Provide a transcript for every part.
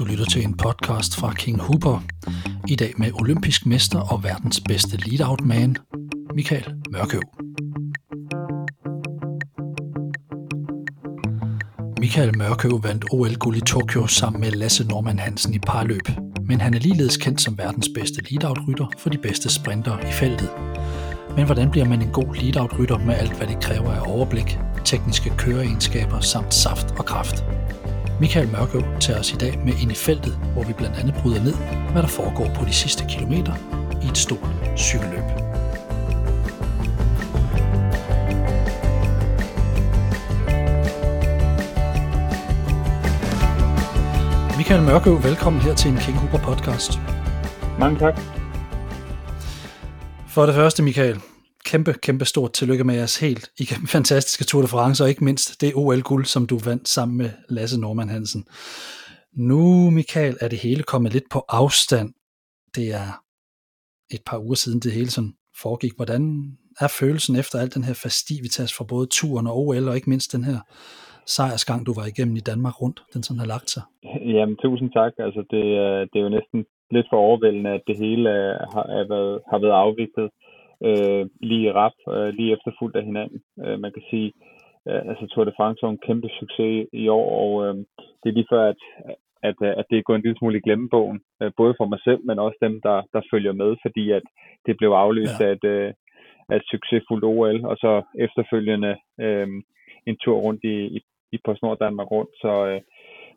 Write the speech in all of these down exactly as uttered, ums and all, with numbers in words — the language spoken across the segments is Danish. Du lytter til en podcast fra King Hopper. I dag med olympisk mester og verdens bedste lead-out-man, Michael Mørkøv. Michael Mørkøv vandt O L-guld i Tokyo sammen med Lasse Norman Hansen i parløb, men han er ligeledes kendt som verdens bedste lead-out-rytter for de bedste sprintere i feltet. Men hvordan bliver man en god lead-out-rytter med alt, hvad det kræver af overblik, tekniske køreegenskaber samt saft og kraft? Michael Mørkøv tager os i dag med ind i feltet, hvor vi blandt andet bryder ned, hvad der foregår på de sidste kilometer i et stort cykelløb. Michael Mørkøv, velkommen her til en King Hopper podcast. Mange tak. For det første, Michael, kæmpe, kæmpe stort tillykke med jeres helt igennem fantastiske Tour de France, og ikke mindst det O L-guld, som du vandt sammen med Lasse Norman Hansen. Nu, Michael, er det hele kommet lidt på afstand. Det er et par uger siden, det hele sådan foregik. Hvordan er følelsen efter al den her festivitas fra både turen og O L, og ikke mindst den her sejrsgang, du var igennem i Danmark rundt, den sådan har lagt sig? Jamen, tusind tak. Altså, det, det er jo næsten lidt for overvældende, at det hele har, har, været, har været afviklet. Øh, lige rap, øh, lige efterfulgt af hinanden. Øh, man kan sige, øh, altså Tour de France var en kæmpe succes i år, og øh, det er lige før, at, at, at det er gået en lille smule i glemmebogen, øh, både for mig selv, men også dem, der, der følger med, fordi at det blev afløst ja. af, et, øh, af et succesfuldt O L, og så efterfølgende øh, en tur rundt i, i, i Post Nord Danmark rundt, så øh,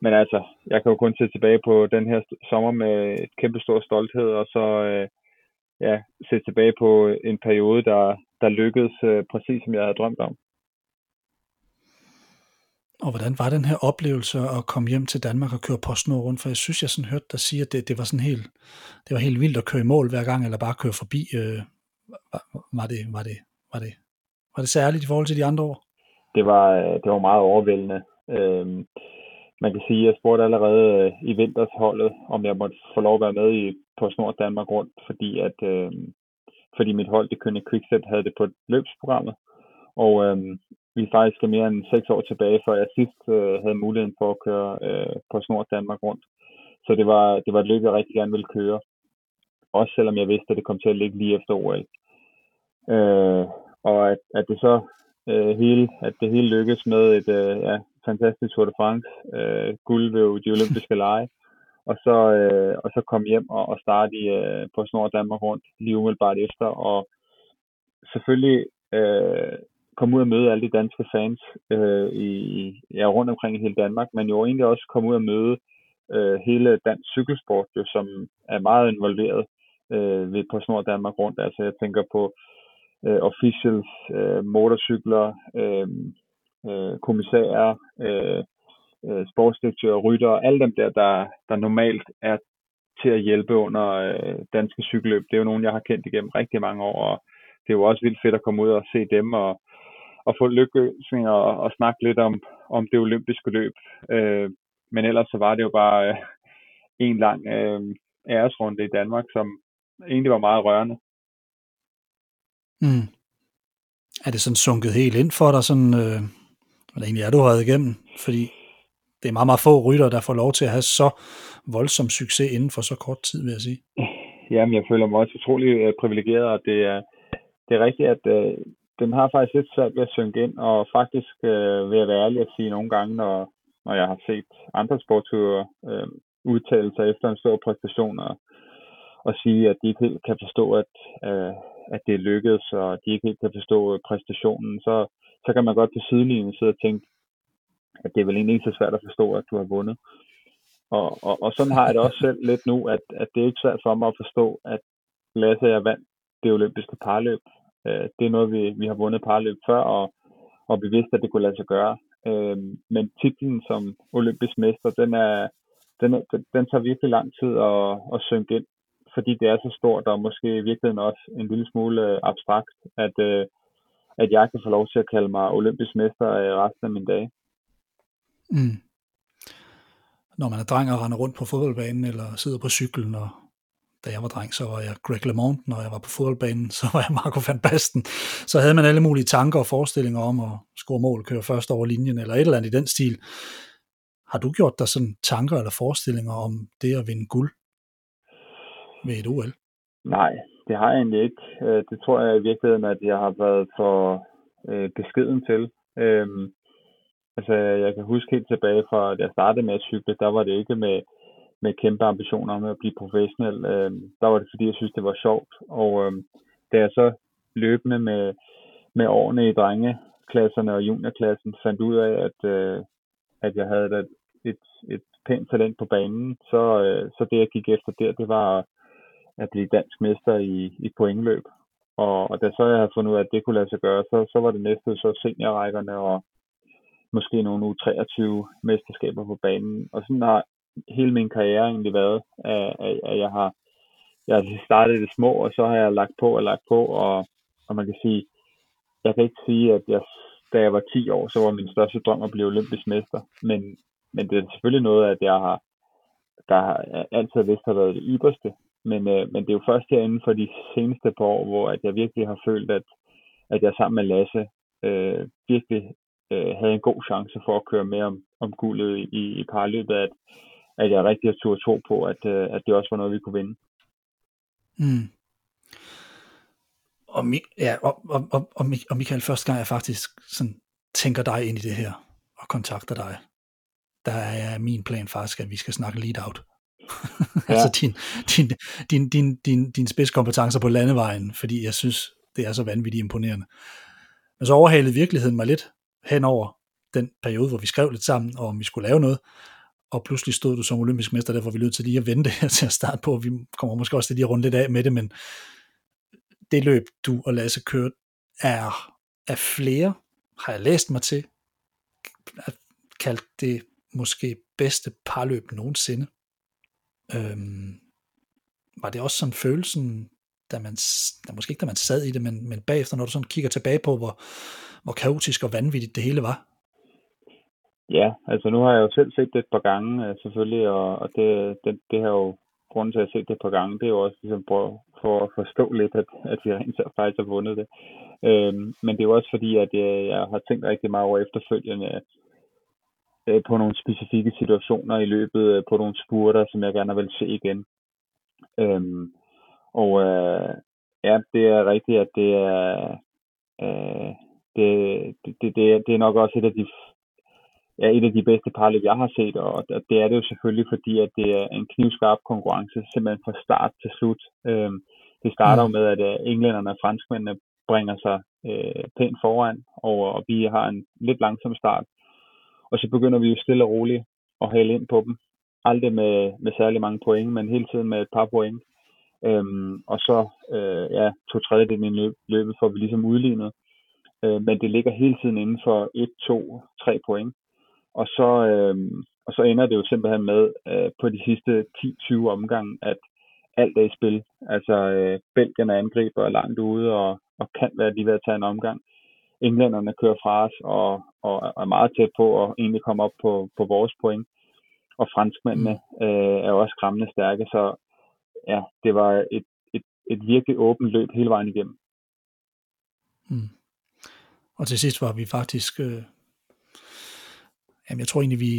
men altså, jeg kan jo kun se tilbage på den her sommer med et kæmpe stor stolthed, og så øh, Ja, se tilbage på en periode, der, der lykkedes øh, præcis, som jeg havde drømt om. Og hvordan var den her oplevelse at komme hjem til Danmark og køre PostNord rundt? For jeg synes, jeg sådan hørte dig sige, at det, det, var sådan helt, det var helt vildt at køre i mål hver gang, eller bare køre forbi. Øh, var, var, det, var, det, var, det, var det særligt i forhold til de andre år? Det var, det var meget overvældende. Øh, man kan sige, at jeg spurgte allerede øh, i vintersholdet, om jeg måtte få lov at være med i på Snor Danmark rundt, fordi at øh, fordi mit hold, det kønne Quickset, havde det på løbsprogrammet, og øh, vi er faktisk mere end seks år tilbage, før jeg sidst øh, havde muligheden for at køre øh, på Snor Danmark rundt. Så det var, det var et løb, jeg rigtig gerne ville køre. Også selvom jeg vidste, at det kom til at ligge lige efter O L. Øh, og at, at det så øh, hele, at det hele lykkedes med et øh, ja, fantastisk Tour de France, øh, guld ved de olympiske lege. Og så, øh, og så kom hjem og, og starte i, øh, på Snor Danmark rundt lige umiddelbart efter. Og selvfølgelig øh, komme ud og møde alle de danske fans øh, i, ja, rundt omkring i hele Danmark. Men jo egentlig også komme ud og møde øh, hele dansk cykelsport, jo, som er meget involveret øh, ved på Snor Danmark rundt. Altså jeg tænker på øh, officials, øh, motorcykler, øh, øh, kommissærer, øh, sportsdirektører, rytter og alle dem der, der, der normalt er til at hjælpe under øh, danske cykelløb. Det er jo nogen, jeg har kendt igennem rigtig mange år, og det er jo også vildt fedt at komme ud og se dem og, og få lykkeøsninger og, og snakke lidt om, om det olympiske løb. Øh, men ellers så var det jo bare øh, en lang øh, æresrunde i Danmark, som egentlig var meget rørende. Mm. Er det sådan sunket helt ind for dig, sådan, øh, hvad det egentlig er, du har været igennem? Fordi det er meget, meget få rytter, der får lov til at have så voldsom succes inden for så kort tid, vil jeg sige. Jamen, jeg føler mig også utrolig uh, privilegeret, og det er, det er rigtigt, at uh, den har faktisk lidt svært ved at synge ind, og faktisk uh, vil jeg være ærlig at sige nogle gange, når, når jeg har set andre sportsudøvere uh, udtale sig efter en stor præstation, og, og sige, at de ikke helt kan forstå, at, uh, at det er lykkedes, og de ikke helt kan forstå præstationen, så, så kan man godt på sidelinjen sidde og tænke, at det er vel egentlig ikke så svært at forstå, at du har vundet. Og, og, og sådan har jeg det også selv lidt nu, at, at det er ikke svært for mig at forstå, at Lasse og jeg vandt det olympiske parløb. Øh, det er noget, vi, vi har vundet parløb før, og, og vi vidste, at det kunne lade sig gøre. Øh, men titlen som olympisk mester, den, er, den, er, den, den tager virkelig lang tid at, at synge ind, fordi det er så stort, og måske i virkeligheden også en lille smule abstrakt, at, øh, at jeg kan få lov til at kalde mig olympisk mester resten af min dag. Mm. Når man er dreng og render rundt på fodboldbanen eller sidder på cyklen, og da jeg var dreng, så var jeg Greg LeMond, når jeg var på fodboldbanen, så var jeg Marco van Basten, så havde man alle mulige tanker og forestillinger om at score mål, køre først over linjen eller et eller andet i den stil. Har du gjort dig sådan tanker eller forestillinger om det at vinde guld ved et O L? Nej, det har jeg egentlig ikke. Det tror jeg i virkeligheden, at jeg har været for øh, beskeden til. Øhm, altså, jeg kan huske helt tilbage fra, da jeg startede med at cykle, der var det ikke med, med kæmpe ambitioner om at blive professionel. Øhm, der var det, fordi jeg synes, det var sjovt. Og øhm, da jeg så løbende med, med årene i drengeklasserne og juniorklassen fandt ud af, at, øh, at jeg havde et, et, et pænt talent på banen, så, øh, så det, jeg gik efter der, det var at blive dansk mester i, i pointløb. Og, og da så jeg havde fundet ud af, at det kunne lade sig gøre, så, så var det næste så seniorrækkerne og måske nogle U treogtyve mesterskaber på banen. Og sådan har hele min karriere egentlig været, at, at jeg har jeg har startet det små, og så har jeg lagt på og lagt på, og, og man kan sige, jeg kan ikke sige, at jeg, da jeg var ti år, så var min største drøm at blive olympisk mester. Men, men det er selvfølgelig noget, at jeg har, der har altid vidst har været det yderste. Men, øh, men det er jo først herinde for de seneste par år, hvor at jeg virkelig har følt, at, at jeg sammen med Lasse øh, virkelig øh, havde en god chance for at køre med om, om guldet i, i parløbet, at, at jeg rigtig har turde tro på, at, øh, at det også var noget, vi kunne vinde. Mm. Og, ja, og, og, og, og Michael, første gang jeg faktisk sådan tænker dig ind i det her og kontakter dig, der er min plan faktisk, at vi skal snakke lead out. Ja. Altså din, din, din, din, din, din spidskompetencer på landevejen, fordi jeg synes, det er så vanvittigt imponerende. Men så overhalede virkeligheden mig lidt hen over den periode, hvor vi skrev lidt sammen, og om vi skulle lave noget, og pludselig stod du som olympisk mester, derfor vi lød til lige at vente her til at starte på, og vi kommer måske også til lige at runde lidt af med det, men det løb, du og Lasse kørte, er af flere, har jeg læst mig til, kaldt det måske bedste parløb nogensinde. Øhm, var det også sådan følelsen, da man, da måske ikke da man sad i det, men, men bagefter, når du sådan kigger tilbage på, hvor, hvor kaotisk og vanvittigt det hele var? Ja, altså nu har jeg jo selv set det et par gange, selvfølgelig, og, og det, det, det her jo, grunden til at jeg har set det et par gange, det er jo også ligesom for, for at forstå lidt, at, at vi rent faktisk har vundet det. Øhm, men det er jo også fordi, at jeg, jeg har tænkt rigtig meget over efterfølgende, på nogle specifikke situationer i løbet, på nogle spurter, som jeg gerne vil se igen. Øhm, og øh, ja, det er rigtigt, at det er, øh, det, det, det, det er nok også et af de, ja, et af de bedste parløb, jeg har set, og det er det jo selvfølgelig, fordi at det er en knivskarp konkurrence, simpelthen fra start til slut. Øhm, det starter jo med, at øh, englænderne og franskmændene bringer sig øh, pænt foran, og, og vi har en lidt langsom start. Og så begynder vi jo stille og roligt at hale ind på dem. Aldrig med, med særlig mange point, men hele tiden med et par point. Øhm, og så øh, ja, to tredjedel i løbet får vi ligesom udlignet. Øh, men det ligger hele tiden inden for et, to, tre point. Og så, øh, og så ender det jo simpelthen med øh, på de sidste ti tyve omgange, at alt er i spil. Altså øh, belgierne angriber langt ude og, og kan være lige ved at tage en omgang. Englænderne kører fra os og, og er meget tæt på og egentlig kommer op på, på vores point. Og franskmændene øh, er også skræmmende stærke, så ja, det var et, et, et virkelig åbent løb hele vejen igennem. Mm. Og til sidst var vi faktisk, øh, jamen jeg tror egentlig, vi,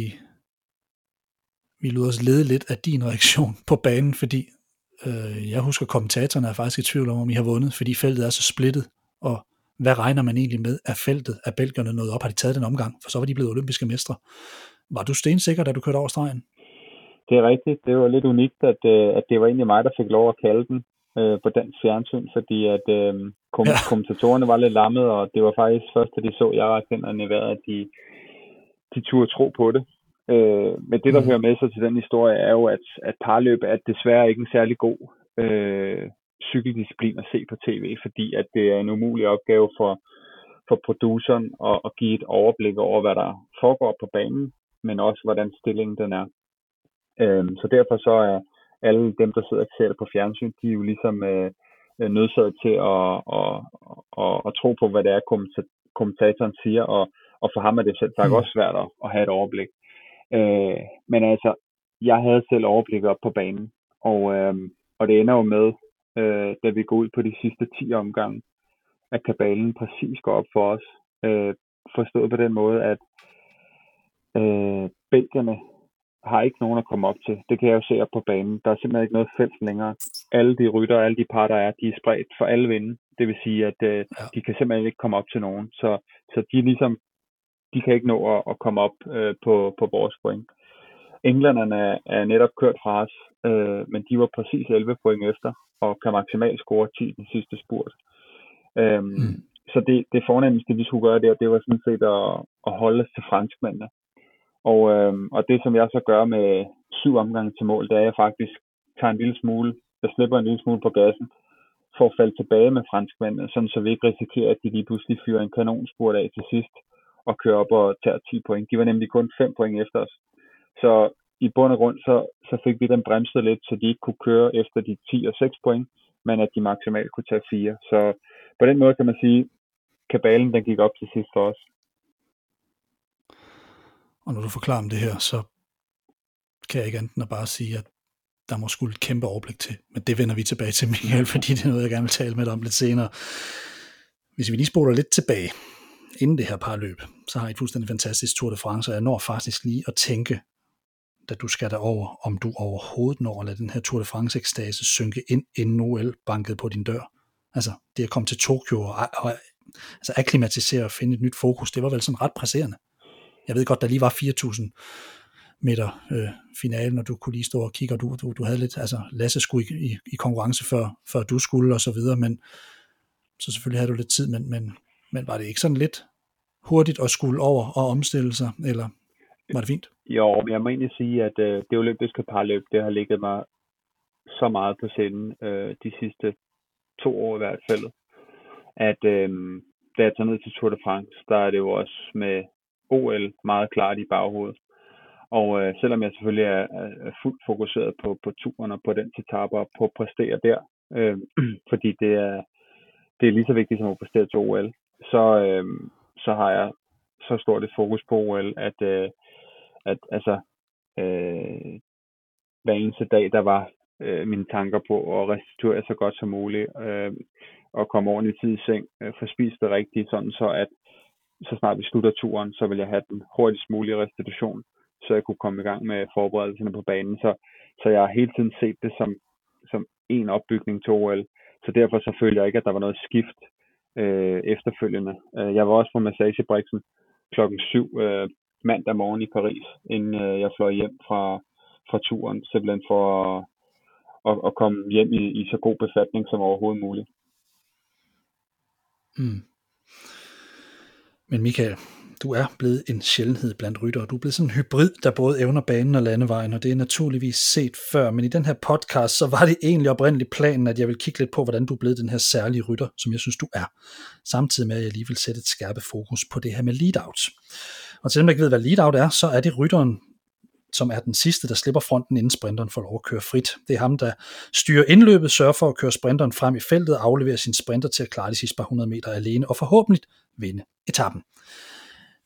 vi lød os lede lidt af din reaktion på banen, fordi øh, jeg husker, kommentatorerne er faktisk i tvivl om, om I har vundet, fordi feltet er så splittet, og hvad regner man egentlig med? Er feltet af belgierne nået op? Har de taget den omgang? For så var de blevet olympiske mestre. Var du stensikker, da du kørte over stregen? Det er rigtigt. Det var lidt unikt, at, at det var egentlig mig, der fik lov at kalde den øh, på dansk fjernsyn, fordi at øh, kom- ja. kommentatorerne var lidt lammede, og det var faktisk først, da de så, jeg rakte hænderne i vejret, at de, de turde tro på det. Øh, men det, der mm. hører med sig til den historie, er jo, at, at parløb er desværre ikke en særlig god øh, cykeldisciplin at se på tv, fordi at det er en umulig opgave for, for produceren at, at give et overblik over, hvad der foregår på banen, men også hvordan stillingen den er. Øhm, så derfor så er alle dem, der sidder og ser det på fjernsyn, de er jo ligesom øh, nødsaget til at, at, at, at tro på, hvad det er, kommentatoren siger, og, og for ham er det selv mm. også svært at, at have et overblik. Øh, men altså, jeg havde selv overblik op på banen, og, øh, og det ender jo med, Øh, da vi går ud på de sidste ti omgange, at kabalen præcis går op for os. Øh, forstået på den måde, at øh, belgierne har ikke nogen at komme op til. Det kan jeg jo se op på banen. Der er simpelthen ikke noget felt længere. Alle de rytter, alle de par, der er, de er spredt for alle vinde. Det vil sige, at øh, de kan simpelthen ikke komme op til nogen. Så, så de ligesom, de kan ikke nå at, at komme op øh, på, på vores point. Englænderne er, er netop kørt fra os, øh, men de var præcis elleve point efter, og kan maksimalt score ti den sidste spurt. Øhm, mm. Så det, det fornemmeste, vi skulle gøre der, det var sådan set at, at holde os til franskmændene. Og, øhm, og det, som jeg så gør med syv omgange til mål, det er, at jeg faktisk tager en lille smule, jeg slipper en lille smule på gassen, for at falde tilbage med franskmændene, sådan så vi ikke risikerer, at de lige pludselig fyrer en kanonspurt af til sidst, og kører op og tager ti point. De var nemlig kun fem point efter os. Så i bund og grund, så, så fik vi dem bremset lidt, så de ikke kunne køre efter de ti og seks point, men at de maksimalt kunne tage fire. Så på den måde kan man sige, kabalen den gik op til sidst for os. Og når du forklarer om det her, så kan jeg ikke andet end at bare sige, at der må skulle et kæmpe overblik til. Men det vender vi tilbage til, Michael, fordi det er noget, jeg gerne vil tale med dig om lidt senere. Hvis vi lige spoler lidt tilbage, inden det her parløb, så har I et fuldstændig fantastisk Tour de France, og jeg når faktisk lige at tænke, da du skal derover, om du overhovedet når at lade den her Tour de France-ekstase synke ind, inden O L bankede på din dør. Altså, det at komme til Tokyo og, og altså, akklimatisere og finde et nyt fokus, det var vel sådan ret presserende. Jeg ved godt, der lige var fire tusind meter øh, finalen, og du kunne lige stå og kigge, og du, du, du havde lidt, altså Lasse skulle i, i, i konkurrence, før, før du skulle, og så videre, men så selvfølgelig havde du lidt tid, men, men, men var det ikke sådan lidt hurtigt at skulle over og omstille sig, eller var det fint? Jo, men jeg må egentlig sige, at øh, det olympiske parløb, det har ligget mig så meget på sinde øh, de sidste to år i hvert fald, at øh, da jeg tager ned til Tour de France, der er det jo også med O L meget klart i baghovedet. Og øh, selvom jeg selvfølgelig er, er fuldt fokuseret på, på turen og på den etape og på at præstere der, øh, fordi det er, det er lige så vigtigt som at præstere til O L, så, øh, så har jeg så stort et fokus på O L, at, øh, at altså, øh, hver eneste dag, der var øh, mine tanker på at restituere så godt som muligt, øh, og komme ordentligt tid i seng, øh, få spist det rigtigt, sådan så at så snart vi slutter turen, så vil jeg have den hurtigst mulige restitution, så jeg kunne komme i gang med forberedelserne på banen. Så, så jeg har hele tiden set det som, som en opbygning til O L. Så derfor så følte jeg ikke, at der var noget skift øh, efterfølgende. Jeg var også på massagebriksen klokken syv øh, mandag morgen i Paris, inden øh, jeg fløj hjem fra, fra turen, simpelthen for at, at, at komme hjem i, i så god befatning som overhovedet muligt. Mm. Men Michael, du er blevet en sjældenhed blandt ryttere. Du er blevet sådan en hybrid, der både evner banen og landevejen, og det er naturligvis set før. Men i den her podcast, så var det egentlig oprindeligt planen, at jeg vil kigge lidt på, hvordan du er blevet den her særlige rytter, som jeg synes, du er. Samtidig med, at jeg lige vil sætte et skærpet fokus på det her med lead-out. Og til dem, der ikke ved, hvad lead-out er, så er det rytteren, som er den sidste, der slipper fronten, inden sprinteren får lov at køre frit. Det er ham, der styrer indløbet, sørger for at køre sprinteren frem i feltet, afleverer sin sprinter til at klare de sidste par hundrede meter alene, og forhåbentlig vinde etappen.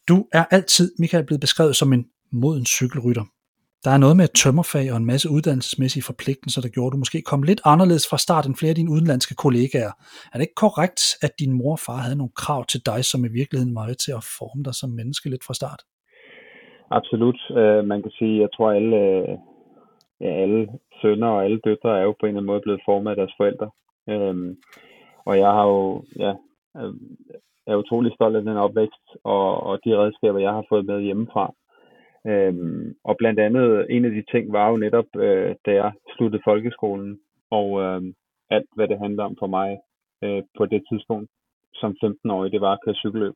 Du er altid, Michael, blevet beskrevet som en moden cykelrytter. Der er noget med et tømmerfag og en masse uddannelsesmæssige forpligtelser, der gjorde, du måske kom lidt anderledes fra start end flere af dine udenlandske kollegaer. Er det ikke korrekt, at din mor og far havde nogle krav til dig, som i virkeligheden var til at forme dig som menneske lidt fra start? Absolut. Uh, man kan sige, jeg tror alle, uh, ja, alle sønner og alle døtre er jo på en eller anden måde blevet formet af deres forældre. Uh, og jeg har jo, ja, uh, jeg er utrolig stolt af den opvækst og, og de redskaber, jeg har fået med hjemmefra. Uh, og blandt andet, en af de ting var jo netop, uh, da jeg sluttede folkeskolen, og uh, alt, hvad det handler om for mig uh, på det tidspunkt som femten-årig, det var at køre cykelløb.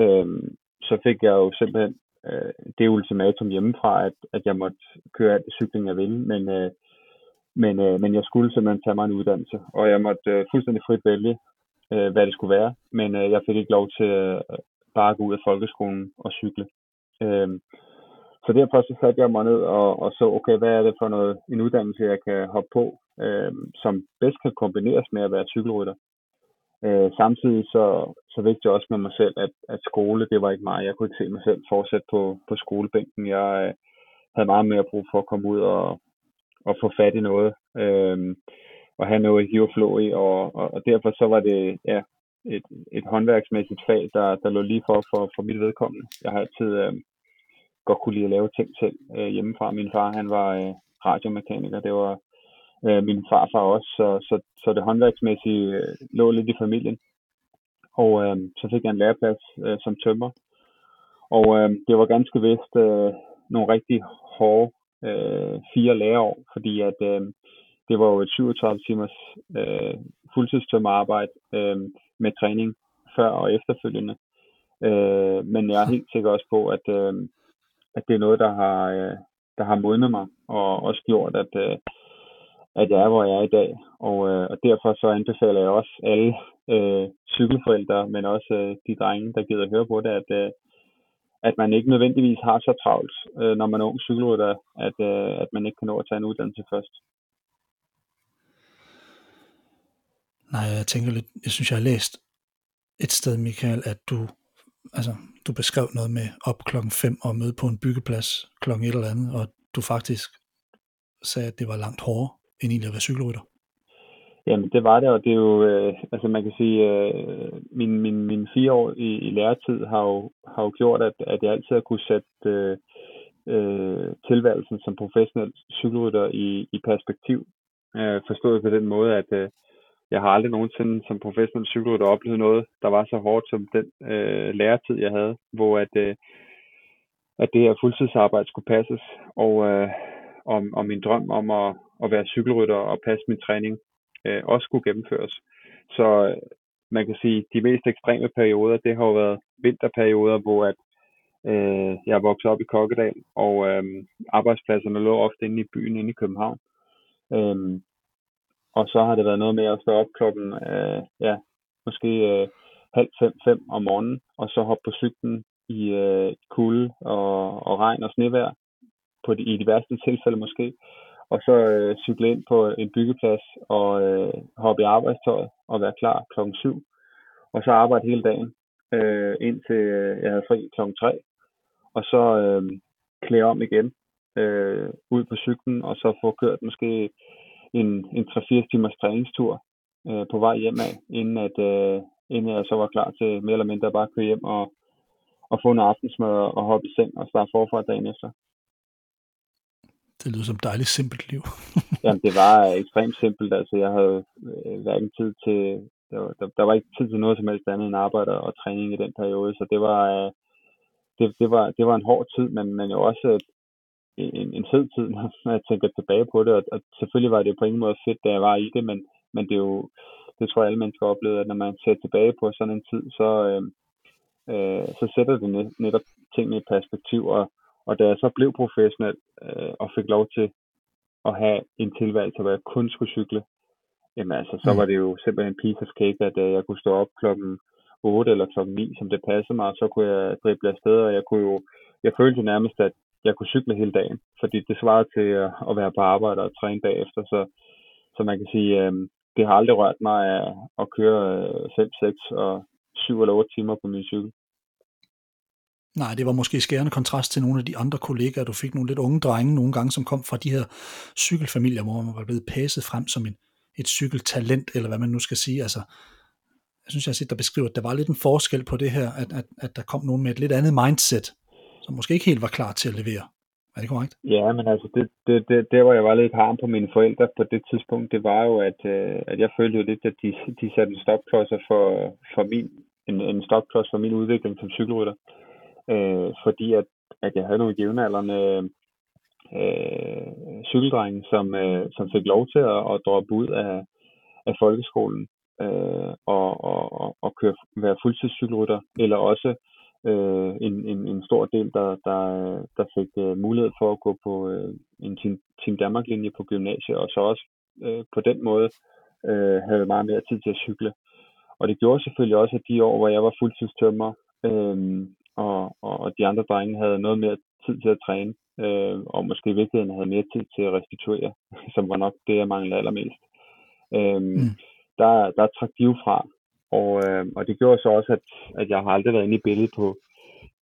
Uh, så fik jeg jo simpelthen det er ultimatum hjemmefra, at, at jeg måtte køre alt det cykling, jeg ville, men, øh, men, øh, men jeg skulle simpelthen tage mig en uddannelse, og jeg måtte øh, fuldstændig frit vælge, øh, hvad det skulle være, men øh, jeg fik ikke lov til øh, bare at gå ud af folkeskolen og cykle. Øh, så derfor så satte jeg mig ned og, og så, okay, hvad er det for noget, en uddannelse, jeg kan hoppe på, øh, som bedst kan kombineres med at være cykelrytter. Øh, samtidig så, så vidste jeg også med mig selv, at, at skole, det var ikke mig. Jeg kunne ikke se mig selv fortsætte på, på skolebænken. Jeg øh, havde meget mere brug for at komme ud og, og få fat i noget, øh, og have noget hiv og flå i, og, og, og derfor så var det ja, et, et håndværksmæssigt fag, der, der lå lige for, for, for mit vedkommende. Jeg har altid øh, godt kunne lide at lave ting selv øh, hjemmefra. Min far, han var øh, radiomekaniker, det var øh, min farfar også, så, så, så det håndværksmæssige øh, lå lidt i familien. Og øh, så fik jeg en læreplads øh, som tømrer. Og øh, det var ganske vist øh, nogle rigtig hårde øh, fire læreår, fordi at øh, det var jo et syvogtredive timers øh, fuldtidstømmerarbejde øh, med træning før og efterfølgende. Øh, men jeg er helt sikker også på, at, øh, at det er noget, der har, øh, der har modnet mig, og også gjort, at, øh, at jeg er, hvor jeg er i dag. Og, øh, og derfor så anbefaler jeg også alle øh, cykelforældre, men også øh, de drenge, der gider at høre på det, at, øh, at man ikke nødvendigvis har så travlt, øh, når man er ung cykelrytter, at, øh, at man ikke kan nå at tage en uddannelse først. Nej, jeg tænker lidt, jeg synes, jeg har læst et sted, Michael, at du, altså, du beskrev noget med op klokken fem og møde på en byggeplads klokken et eller andet, og du faktisk sagde, at det var langt hårdere end egentlig at være cykelrytter. Jamen, det var det, og det er jo, øh, altså man kan sige, øh, min, min, min fire år i, i læretid har jo, har jo gjort, at, at jeg altid har kunne sætte øh, øh, tilværelsen som professionel cykelrytter i, i perspektiv. Øh, forstået på den måde, at øh, jeg har aldrig nogensinde som professionel cykelrytter oplevet noget, der var så hårdt som den øh, læretid, jeg havde, hvor at, øh, at det her fuldtidsarbejde skulle passes, og, øh, og, og min drøm om at, at være cykelrytter og passe min træning øh, også skulle gennemføres. Så øh, man kan sige, de mest ekstreme perioder, det har jo været vinterperioder, hvor at, øh, jeg voksede op i Kokkedal, og øh, arbejdspladserne lå ofte inde i byen, inde i København. Øh, Og så har det været noget med at stå op klokken, øh, ja, måske øh, halv fem, fem om morgenen, og så hoppe på cyklen i øh, kulde og, og regn og snevejr, på de, i de værste tilfælde måske, og så øh, cykle ind på en byggeplads og øh, hoppe i arbejdstøjet og være klar klokken syv, og så arbejde hele dagen, øh, indtil jeg havde fri klokken tre, og så øh, klæde om igen øh, ud på cyklen, og så få kørt måske en, en tre-fire timers træningstur øh, på vej hjem af, inden, at, øh, inden jeg så var klar til mere eller mindre bare at køre hjem og, og få en aftensmad og hoppe i seng og starte forfra dagen efter. Det lyder som et dejligt simpelt liv. Jamen, det var ekstremt simpelt. Altså, jeg havde øh, hverken tid til, der var, der, der var ikke tid til noget som helst andet end arbejde og træning i den periode, så det var, øh, det, det var, det var en hård tid, men, men jo også øh, En, en fed tid, når jeg tænker tilbage på det, og, og selvfølgelig var det på ingen måde fedt, da jeg var i det, men, men det er jo, det tror jeg alle mennesker oplevede, at når man ser tilbage på sådan en tid, så, øh, øh, så sætter det net, netop tingene i perspektiv, og, og da jeg så blev professionel, øh, og fik lov til at have en tilværelse, hvor jeg kun skulle cykle, jamen altså, så var det jo simpelthen en piece of cake, at øh, jeg kunne stå op klokken otte eller klokken ni, som det passede mig, og så kunne jeg drible afsted, og jeg kunne jo, jeg følte nærmest, at jeg kunne cykle hele dagen, fordi det svarede til at være på arbejde og træne bagefter, så, så man kan sige, øh, det har aldrig rørt mig at, at køre fem, seks og syv eller otte timer på min cykel. Nej, det var måske skærende kontrast til nogle af de andre kollegaer. Du fik nogle lidt unge drenge nogle gange, som kom fra de her cykelfamilier, hvor man var blevet passet frem som en, et cykeltalent, eller hvad man nu skal sige. Altså, jeg synes, jeg har set, der beskriver, at der var lidt en forskel på det her, at, at, at der kom nogen med et lidt andet mindset, som måske ikke helt var klar til at levere. Er det korrekt? Ja, men altså, det, det, det, der hvor jeg var lidt harm på mine forældre på det tidspunkt, det var jo, at, øh, at jeg følte jo lidt, at de, de satte en stopklodser for, for min, en, en stopklods for min udvikling som cykelrytter. Øh, fordi at, at jeg havde nogle jævnaldrende øh, cykeldrenge, som, øh, som fik lov til at, at droppe ud af, af folkeskolen øh, og, og, og, og køre, være fuldtidscykelrytter, eller også Øh, en, en, en stor del, der, der, der fik øh, mulighed for at gå på øh, en Team, team Danmark-linje på gymnasiet, og så også øh, på den måde øh, havde meget mere tid til at cykle. Og det gjorde selvfølgelig også, at de år, hvor jeg var fuldtidstømmer, øh, og, og, og de andre drenge havde noget mere tid til at træne, øh, og måske i virkeligheden havde mere tid til at restituere, som var nok det, jeg manglede allermest. Øh, mm. der, der trak de jo fra. Og, øh, og det gjorde så også, at, at jeg har aldrig været inde i billedet på,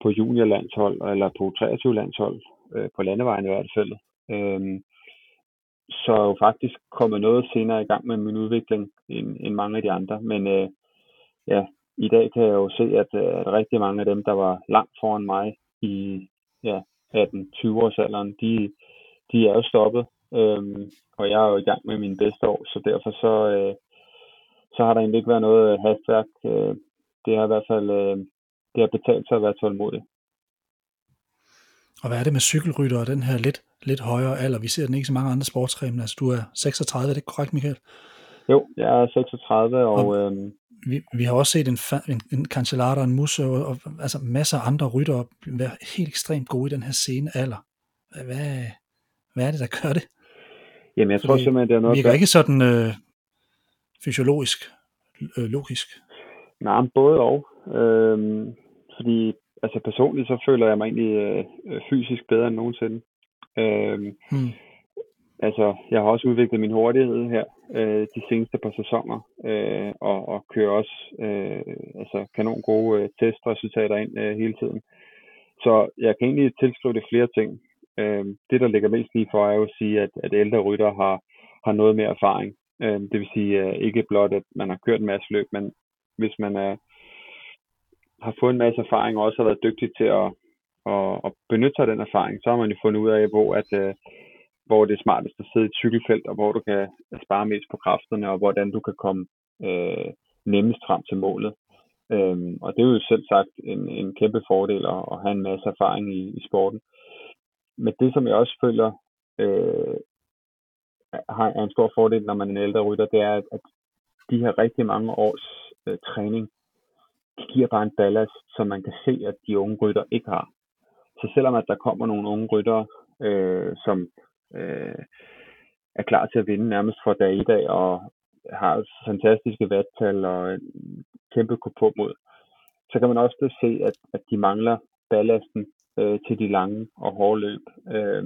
på juniorlandshold, eller på treogtyve landshold, øh, på landevejen i hvert fald. Øh, så er jo faktisk kommet noget senere i gang med min udvikling, end, end mange af de andre. Men øh, ja, i dag kan jeg jo se, at, at rigtig mange af dem, der var langt foran mig i, ja, atten-tyve-årsalderen, de, de er jo stoppet, øhm, og jeg er jo i gang med mine bedste år, så derfor så, øh, så har der egentlig ikke været noget hastværk. Øh, det har i hvert fald øh, det har betalt sig at være tålmodig. Og hvad er det med cykelrytter og den her lidt, lidt højere alder? Vi ser den ikke så mange andre sportsgrene. Altså, du er seksogtredive, er det korrekt, Michael? Jo, jeg er seksogtredive, og... og øhm, vi, vi har også set en, en, en Cancellara, en Musso, og, og altså masser af andre ryttere være helt ekstremt gode i den her sene alder. Hvad, hvad er det, der gør det? Jamen, jeg tror Fordi simpelthen, det er noget... Vi er ikke sådan øh, fysiologisk, øh, logisk. Nej, både og. Øh, fordi... Altså personligt så føler jeg mig egentlig øh, fysisk bedre end nogensinde. Øhm, hmm. Altså, jeg har også udviklet min hurtighed her øh, de seneste par sæsoner, øh, og, og kører også øh, altså kanon gode øh, testresultater ind øh, hele tiden. Så jeg kan egentlig tilskrive det flere ting. Øh, det, der ligger mest lige for, er jo at sige, at, at ældre rytter har, har noget mere erfaring. Øh, det vil sige, øh, ikke blot, at man har kørt en masse løb, men hvis man er har fået en masse erfaring og også har været dygtig til at, at, at benytte sig af den erfaring, så har man jo fundet ud af, hvor, at, hvor det er smartest at sidde i et cykelfelt, og hvor du kan spare mest på kræfterne, og hvordan du kan komme øh, nemmest frem til målet. Øhm, og det er jo selv sagt en, en kæmpe fordel at, at have en masse erfaring i, i sporten. Men det, som jeg også føler øh, har en stor fordel, når man er en ældre rytter, det er, at, at de her rigtig mange års øh, træning, de giver bare en ballast, som man kan se, at de unge rytter ikke har. Så selvom at der kommer nogle unge rytter, øh, som øh, er klar til at vinde nærmest fra dag i dag, og har fantastiske vattal og kæmpe kupon-mod, så kan man også se, at, at de mangler ballasten øh, til de lange og hårde løb. Øh,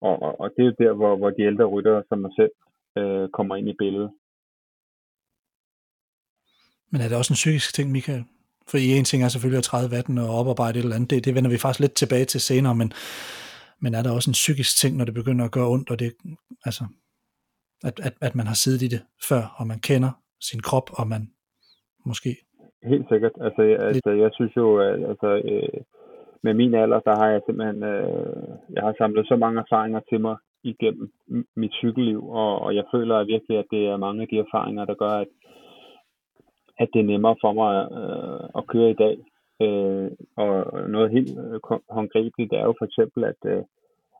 og, og, og det er jo der, hvor, hvor de ældre rytter, som mig selv, øh, kommer ind i billedet. Men er det også en psykisk ting, Michael? For en ting er selvfølgelig at træde vatten og oparbejde et eller andet. Det, det vender vi faktisk lidt tilbage til senere, men, men er der også en psykisk ting, når det begynder at gøre ondt, og det, altså, at, at, at man har siddet i det før, og man kender sin krop, og man måske... Helt sikkert. Altså, jeg, altså, jeg synes jo, at, altså, øh, med min alder, der har jeg simpelthen... Øh, jeg har samlet så mange erfaringer til mig igennem mit cykelliv, og, og jeg føler virkelig, at det er mange af de erfaringer, der gør, at at det er nemmere for mig øh, at køre i dag. Øh, og noget helt øh, håndgribeligt er jo for eksempel, at, øh,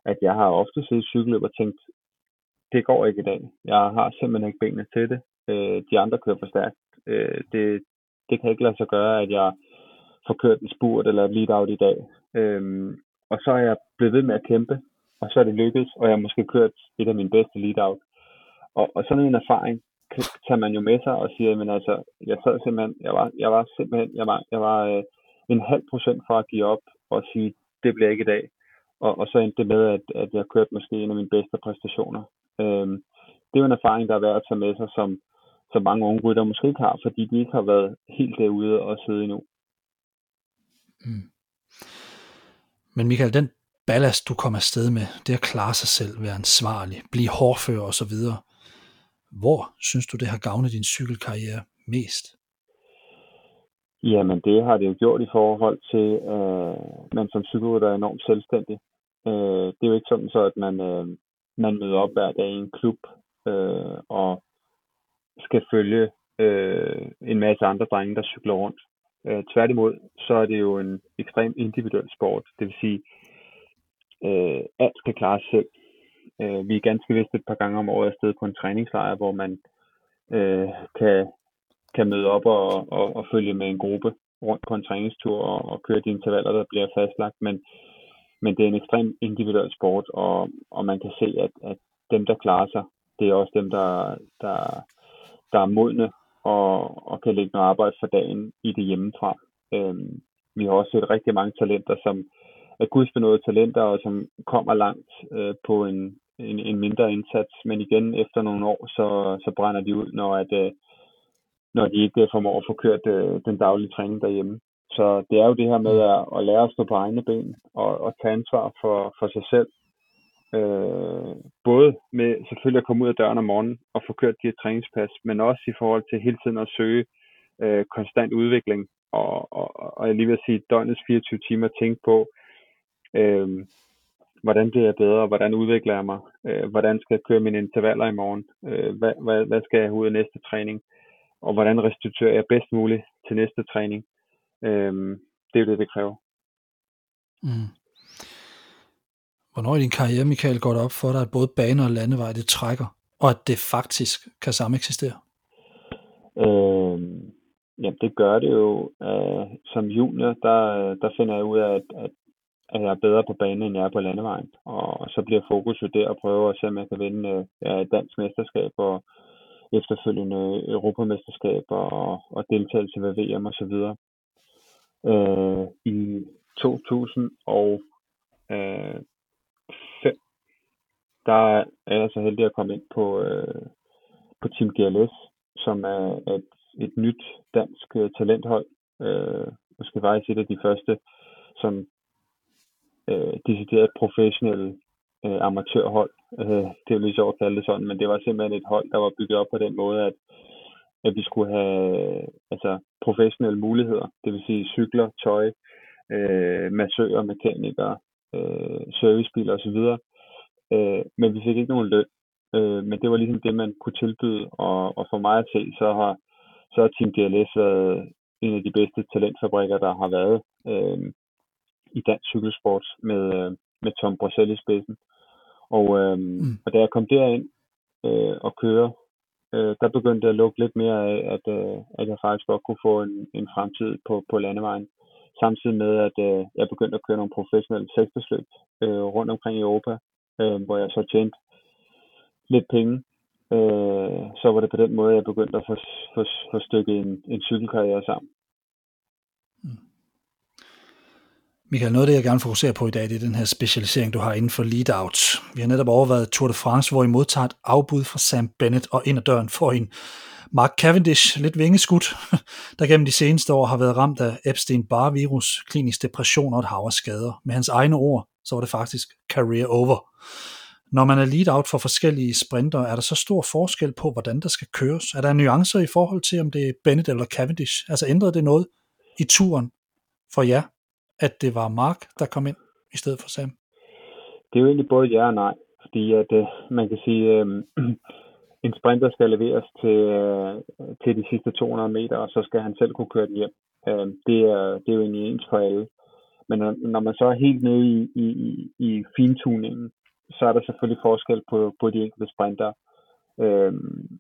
at jeg har ofte siddet i cykelløb og tænkt, det går ikke i dag. Jeg har simpelthen ikke benene til det. Øh, de andre kører for stærkt. Øh, det, det kan ikke lade sig gøre, at jeg får kørt en spurt eller et lead-out i dag. Øh, og så er jeg blevet ved med at kæmpe, og så er det lykkedes, og jeg har måske kørt et af mine bedste lead-out. Og, og sådan en erfaring tager man jo med sig og siger, men altså, jeg sad simpelthen, jeg var, jeg var simpelthen, jeg var, jeg var øh, en halv procent fra at give op og sige, det bliver ikke i dag. Og, og så endte det med, at, at jeg kørte måske en af mine bedste præstationer. Øhm, det er jo en erfaring, der er værd at tage med sig, som, som mange unge rytter måske ikke har, fordi de ikke har været helt derude og sidde endnu. Mm. Men Michael, den ballast, du kom afsted med, det at klare sig selv, være ansvarlig, blive hårdfører og så videre, hvor synes du, det har gavnet din cykelkarriere mest? Jamen, det har det jo gjort i forhold til, at man som cykelrytter er enormt selvstændig. Det er jo ikke sådan, så, at man, man møder op hver dag i en klub og skal følge en masse andre drenge, der cykler rundt. Tværtimod, så er det jo en ekstremt individuel sport. Det vil sige, at alt skal klares selv. Vi er ganske vist et par gange om året afsted på en træningslejr, hvor man øh, kan, kan møde op og, og, og følge med en gruppe rundt på en træningstur og, og køre de intervaller, der bliver fastlagt. Men, men det er en ekstremt individuel sport, og, og man kan se, at, at dem, der klarer sig, det er også dem, der, der, der er modne og, og kan lægge noget arbejde for dagen i det hjemmefra. Øhm, vi har også set rigtig mange talenter, som er gudsbenåede talenter, og som kommer langt øh, på en En, en mindre indsats, men igen efter nogle år, så, så brænder de ud, når, at, når de ikke formår at få kørt uh, den daglige træning derhjemme. Så det er jo det her med at, at lære at stå på egne ben og, og tage ansvar for, for sig selv. Øh, både med selvfølgelig at komme ud af døren om morgenen og få kørt de her træningspas, men også i forhold til hele tiden at søge øh, konstant udvikling og, og, og jeg lige vil sige døgnets fireogtyve timer tænke på, Øh, hvordan bliver jeg bedre? Hvordan udvikler jeg mig? Øh, hvordan skal jeg køre mine intervaller i morgen? Øh, hvad, hvad, hvad skal jeg have ud i næste træning? Og hvordan restituerer jeg bedst muligt til næste træning? Øh, det er jo det, det kræver. Mm. Hvornår i din karriere, Mikael, går det op for dig, at både bane og landevej, det trækker, og at det faktisk kan sameksistere? Øh, ja, det gør det jo. Øh, som junior, der, der finder jeg ud af, at, at, at jeg er bedre på banen, end jeg er på landevejen. Og så bliver fokus jo der at prøve at se, om jeg kan vinde ja, et dansk mesterskab, og efterfølgende europamesterskab, og, og deltagelse ved V M osv. Øh, I to tusind og fem, der er jeg så heldig at komme ind på, øh, på Team G L S, som er et, et nyt dansk talenthold. Øh, måske faktisk et af de første, som øh, decideret professionelle øh, amatørhold. Øh, det er jo lige sjovt at kalde det sådan, men det var simpelthen et hold, der var bygget op på den måde, at, at vi skulle have altså, professionelle muligheder. Det vil sige cykler, tøj, øh, massører, mekanikere, øh, servicebiler osv. Øh, men vi fik ikke nogen løn. Øh, men det var ligesom det, man kunne tilbyde. Og, og for mig at se, så har, så har Team G L S været en af de bedste talentfabrikker, der har været øh, i dansk cykelsport med, med Tom Brucelli i spidsen. Og, øh, mm. og da jeg kom derind øh, og kører, øh, der begyndte jeg at lukke lidt mere af, at, øh, at jeg faktisk godt kunne få en, en fremtid på, på landevejen. Samtidig med, at øh, jeg begyndte at køre nogle professionelle sektorsløb øh, rundt omkring i Europa. Øh, hvor jeg så tjente lidt penge, øh, så var det på den måde, jeg begyndte at få, få, få stykket en, en cykelkarriere sammen. Mm. Michael, noget af det, jeg gerne fokuserer på i dag, det er den her specialisering, du har inden for lead-out. Vi har netop overvejet Tour de France, hvor I modtager et afbud fra Sam Bennett, og ind ad døren får en Mark Cavendish, lidt vingeskudt, der gennem de seneste år har været ramt af Epstein-Barr virus, klinisk depression og et hav af skader. Med hans egne ord, så var det faktisk career over. Når man er lead-out for forskellige sprinter, er der så stor forskel på, hvordan der skal køres? Er der nuancer i forhold til, om det er Bennett eller Cavendish? Altså ændrede det noget i turen for jer, at det var Mark, der kom ind i stedet for Sam? Det er jo egentlig både ja og nej, fordi at, øh, man kan sige, øh, en sprinter skal leveres til, øh, til de sidste to hundrede meter, og så skal han selv kunne køre den hjem. Øh, det, er, det er jo egentlig ens for alle. Men når man så er helt nede i, i, i, i fintuningen, så er der selvfølgelig forskel på, på de enkelte sprinter. Øhm,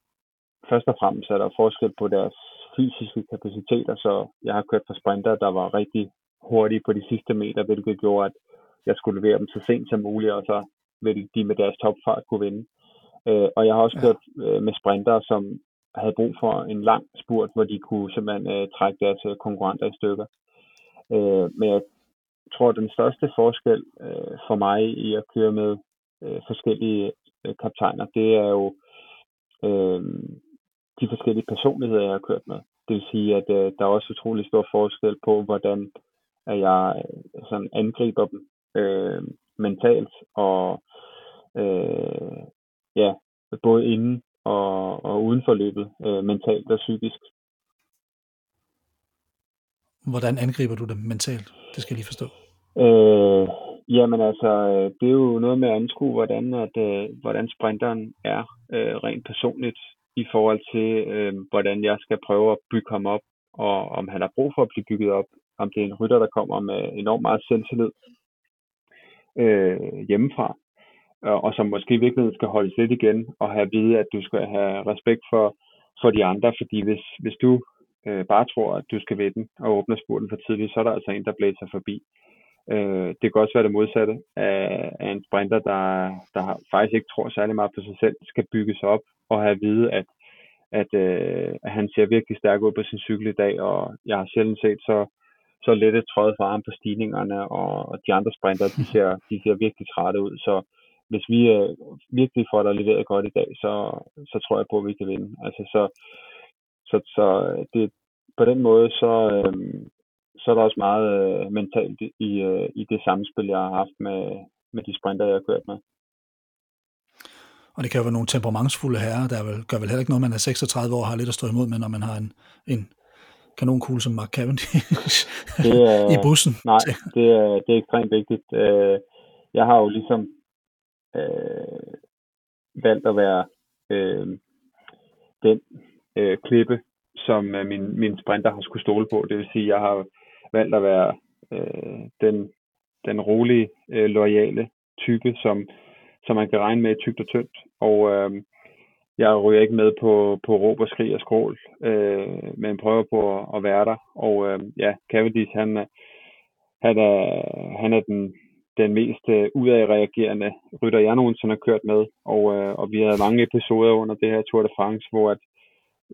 først og fremmest er der forskel på deres fysiske kapaciteter, så jeg har kørt for sprinter, der var rigtig hurtige på de sidste meter, hvilket gjorde, at jeg skulle levere dem så sent som muligt, og så ville de med deres topfart kunne vinde. Øh, og jeg har også kørt øh, med sprinter, som havde brug for en lang spurt, hvor de kunne simpelthen øh, trække deres konkurrenter i stykker. Øh, men jeg Jeg tror, at den største forskel øh, for mig i at køre med øh, forskellige øh, kaptajner, det er jo øh, de forskellige personligheder, jeg har kørt med. Det vil sige, at øh, der er også utrolig stor forskel på, hvordan at jeg sådan angriber dem øh, mentalt, og øh, ja, både inden og, og uden for løbet, øh, mentalt og psykisk. Hvordan angriber du dem mentalt? Det skal jeg lige forstå. Øh, jamen altså, det er jo noget med at anskue, hvordan, at, øh, hvordan sprinteren er øh, rent personligt i forhold til, øh, hvordan jeg skal prøve at bygge ham op, og om han har brug for at blive bygget op, om det er en rytter, der kommer med enormt meget selvtillid øh, hjemmefra, og, og som måske i virkeligheden skal holdes lidt igen, og have at vide, at du skal have respekt for, for de andre, fordi hvis, hvis du bare tror, at du skal vinde og åbner spurten for tidligt, så er der altså en, der blæser forbi. Det kan også være det modsatte af en sprinter, der, der faktisk ikke tror særlig meget på sig selv, skal bygges op og have at vide, at, at, at han ser virkelig stærk ud på sin cykel i dag, og jeg har sjældent set så, så lette tråd fra ham på stigningerne, og, og de andre sprinter, de ser, de ser virkelig trætte ud, så hvis vi virkelig får dig leveret godt i dag, så, så tror jeg på, at vi kan vinde. Altså så Så, så det, på den måde, så, øh, så er der også meget øh, mentalt i, øh, i det samspil, jeg har haft med, med de sprinter, jeg har kørt med. Og det kan jo være nogle temperamentsfulde herrer, der vel, gør vel heller ikke noget, man er seksogtredive år og har lidt at stå imod med, når man har en, en kanonkugle som Mark Cavendish det er, i bussen. Nej, det er, det er ekstremt vigtigt. Jeg har jo ligesom øh, valgt at være øh, den øh, klippe, som øh, min, min sprinter har skulle stole på. Det vil sige, jeg har valgt at være øh, den, den rolige, øh, loyale type, som, som man kan regne med tykt og tyndt. Og øh, jeg ryger ikke med på, på råb og skrig og skrål, øh, men prøver på at, at være der. Og øh, ja, Cavendish, han er, han er, han er den, den mest øh, udadreagerende rytter, jeg nogensinde har kørt med. Og, øh, og vi havde mange episoder under det her Tour de France, hvor at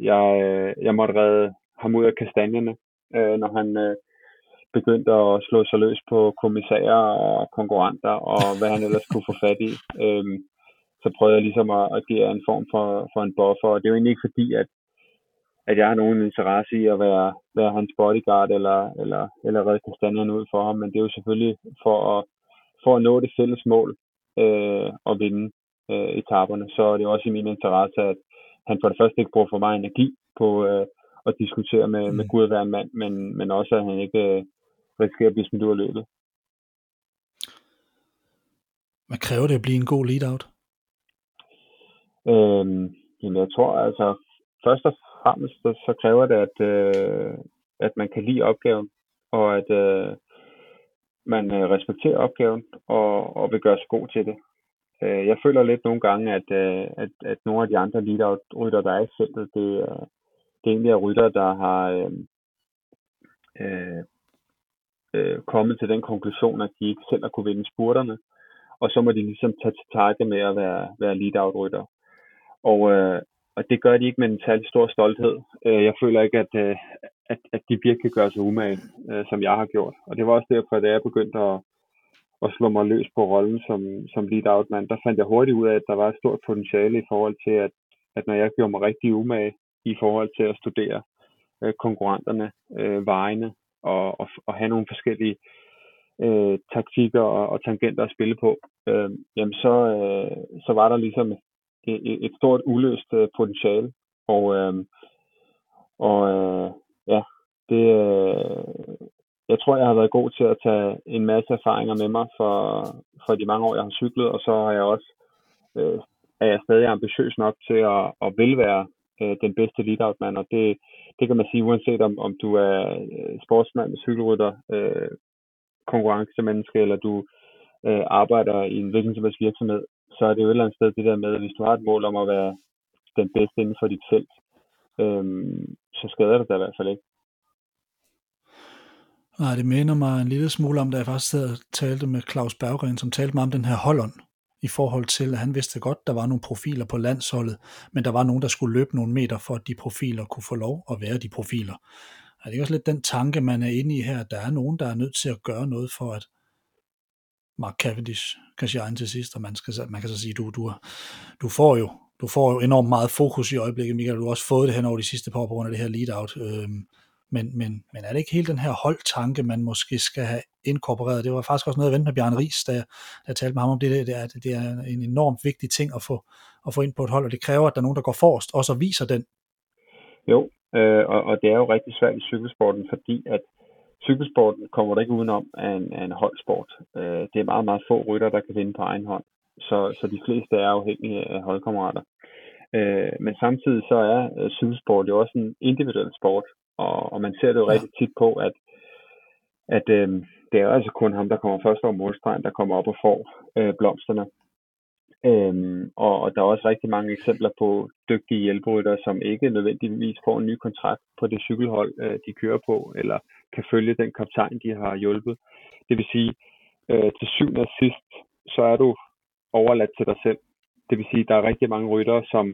jeg, øh, jeg måtte redde ham ud af kastanjerne, øh, når han øh, begyndte at slå sig løs på kommissærer og konkurrenter, og hvad han ellers kunne få fat i. Øh, så prøvede jeg ligesom at agere en form for, for en buffer, og det er jo egentlig ikke fordi, at, at jeg har nogen interesse i at være, være hans bodyguard, eller, eller, eller redde kastanjerne ud for ham, men det er jo selvfølgelig for at, for at nå det fælles mål øh, og vinde øh, etaperne, så er det også i min interesse, at han for det første ikke bruger for meget energi på øh, at diskutere med, mm. med Gud at være en mand, men, men også at han ikke øh, risikerer at blive smidt ud af løbet. Hvad kræver det at blive en god lead-out? Øhm, jamen jeg tror altså først og fremmest så, så kræver det at, øh, at man kan lide opgaven og at øh, man respekterer opgaven og, og vil gøre sig god til det. øh, jeg føler lidt nogle gange at, øh, at, at nogle af de andre lead-out-rytter der er i feltet, det, øh, det egentlig er rytter der har øh, øh, øh, kommet til den konklusion at de ikke selv har kunne vinde spurterne, og så må de ligesom tage til takke med at være, være lead-out-rytter. Og, øh, og det gør de ikke med en særlig stor stolthed. Øh, jeg føler ikke, at, øh, at, at de virkelig gør sig umage, øh, som jeg har gjort. Og det var også derfor, da jeg begyndte at, at slå mig løs på rollen som, som lead-out-mand, der fandt jeg hurtigt ud af, at der var et stort potentiale i forhold til, at, at når jeg gjorde mig rigtig umage i forhold til at studere øh, konkurrenterne, øh, vejene og, og, og have nogle forskellige øh, taktikker og, og tangenter at spille på, øh, jamen så, øh, så var der ligesom et stort uløst potentiale, og, øh, og øh, ja, det, øh, jeg tror, jeg har været god til at tage en masse erfaringer med mig for, for de mange år, jeg har cyklet, og så har jeg også, øh, er jeg stadig ambitiøs nok til at, at vil være øh, den bedste lead-out-mand, og det, det kan man sige, uanset om, om du er sportsmand, cykelrytter, øh, konkurrencemenneske, eller du øh, arbejder i en hvilken som helst virksomhed, så er det jo et eller andet sted det der med, at hvis du har et mål om at være den bedste inden for dit felt, øhm, så skader det dig i hvert fald ikke. Nej, det minder mig en lille smule om, da jeg faktisk sad og talte med Claus Berggrind, som talte mig om den her Holland, i forhold til, at han vidste godt, der var nogle profiler på landsholdet, men der var nogen, der skulle løbe nogle meter, for at de profiler kunne få lov at være de profiler. Og det er også lidt den tanke, man er inde i her, at der er nogen, der er nødt til at gøre noget for, at Mark Cavendish kan shine til sidst, og man, skal, man kan så sige, du, du, du, får jo, du får jo enormt meget fokus i øjeblikket, Michael, du har også fået det hen over de sidste par år på grund af det her lead-out, øhm, men, men, men er det ikke hele den her holdtanke, man måske skal have inkorporeret? Det var faktisk også noget, jeg vendte med Bjarne Riis, da, da jeg talte med ham om det, det er, det er en enormt vigtig ting at få, at få ind på et hold, og det kræver, at der er nogen, der går forrest, og så viser den. Jo, øh, og, og det er jo rigtig svært i cykelsporten, fordi at cykelsporten kommer der ikke udenom af en, af en holdsport. Øh, det er meget, meget få rytter, der kan vinde på egen hånd. Så, så de fleste er afhængige af holdkammerater. Øh, men samtidig så er øh, cykelsport jo også en individuel sport. Og, og man ser det jo rigtig tit på, at, at øh, det er altså kun ham, der kommer først over målstregen, der kommer op og får øh, blomsterne. Øh, og, og der er også rigtig mange eksempler på dygtige hjælperytter, som ikke nødvendigvis får en ny kontrakt på det cykelhold, øh, de kører på, eller kan følge den kaptajn, de har hjulpet. Det vil sige, øh, til syvende og sidst, så er du overladt til dig selv. Det vil sige, der er rigtig mange ryttere, som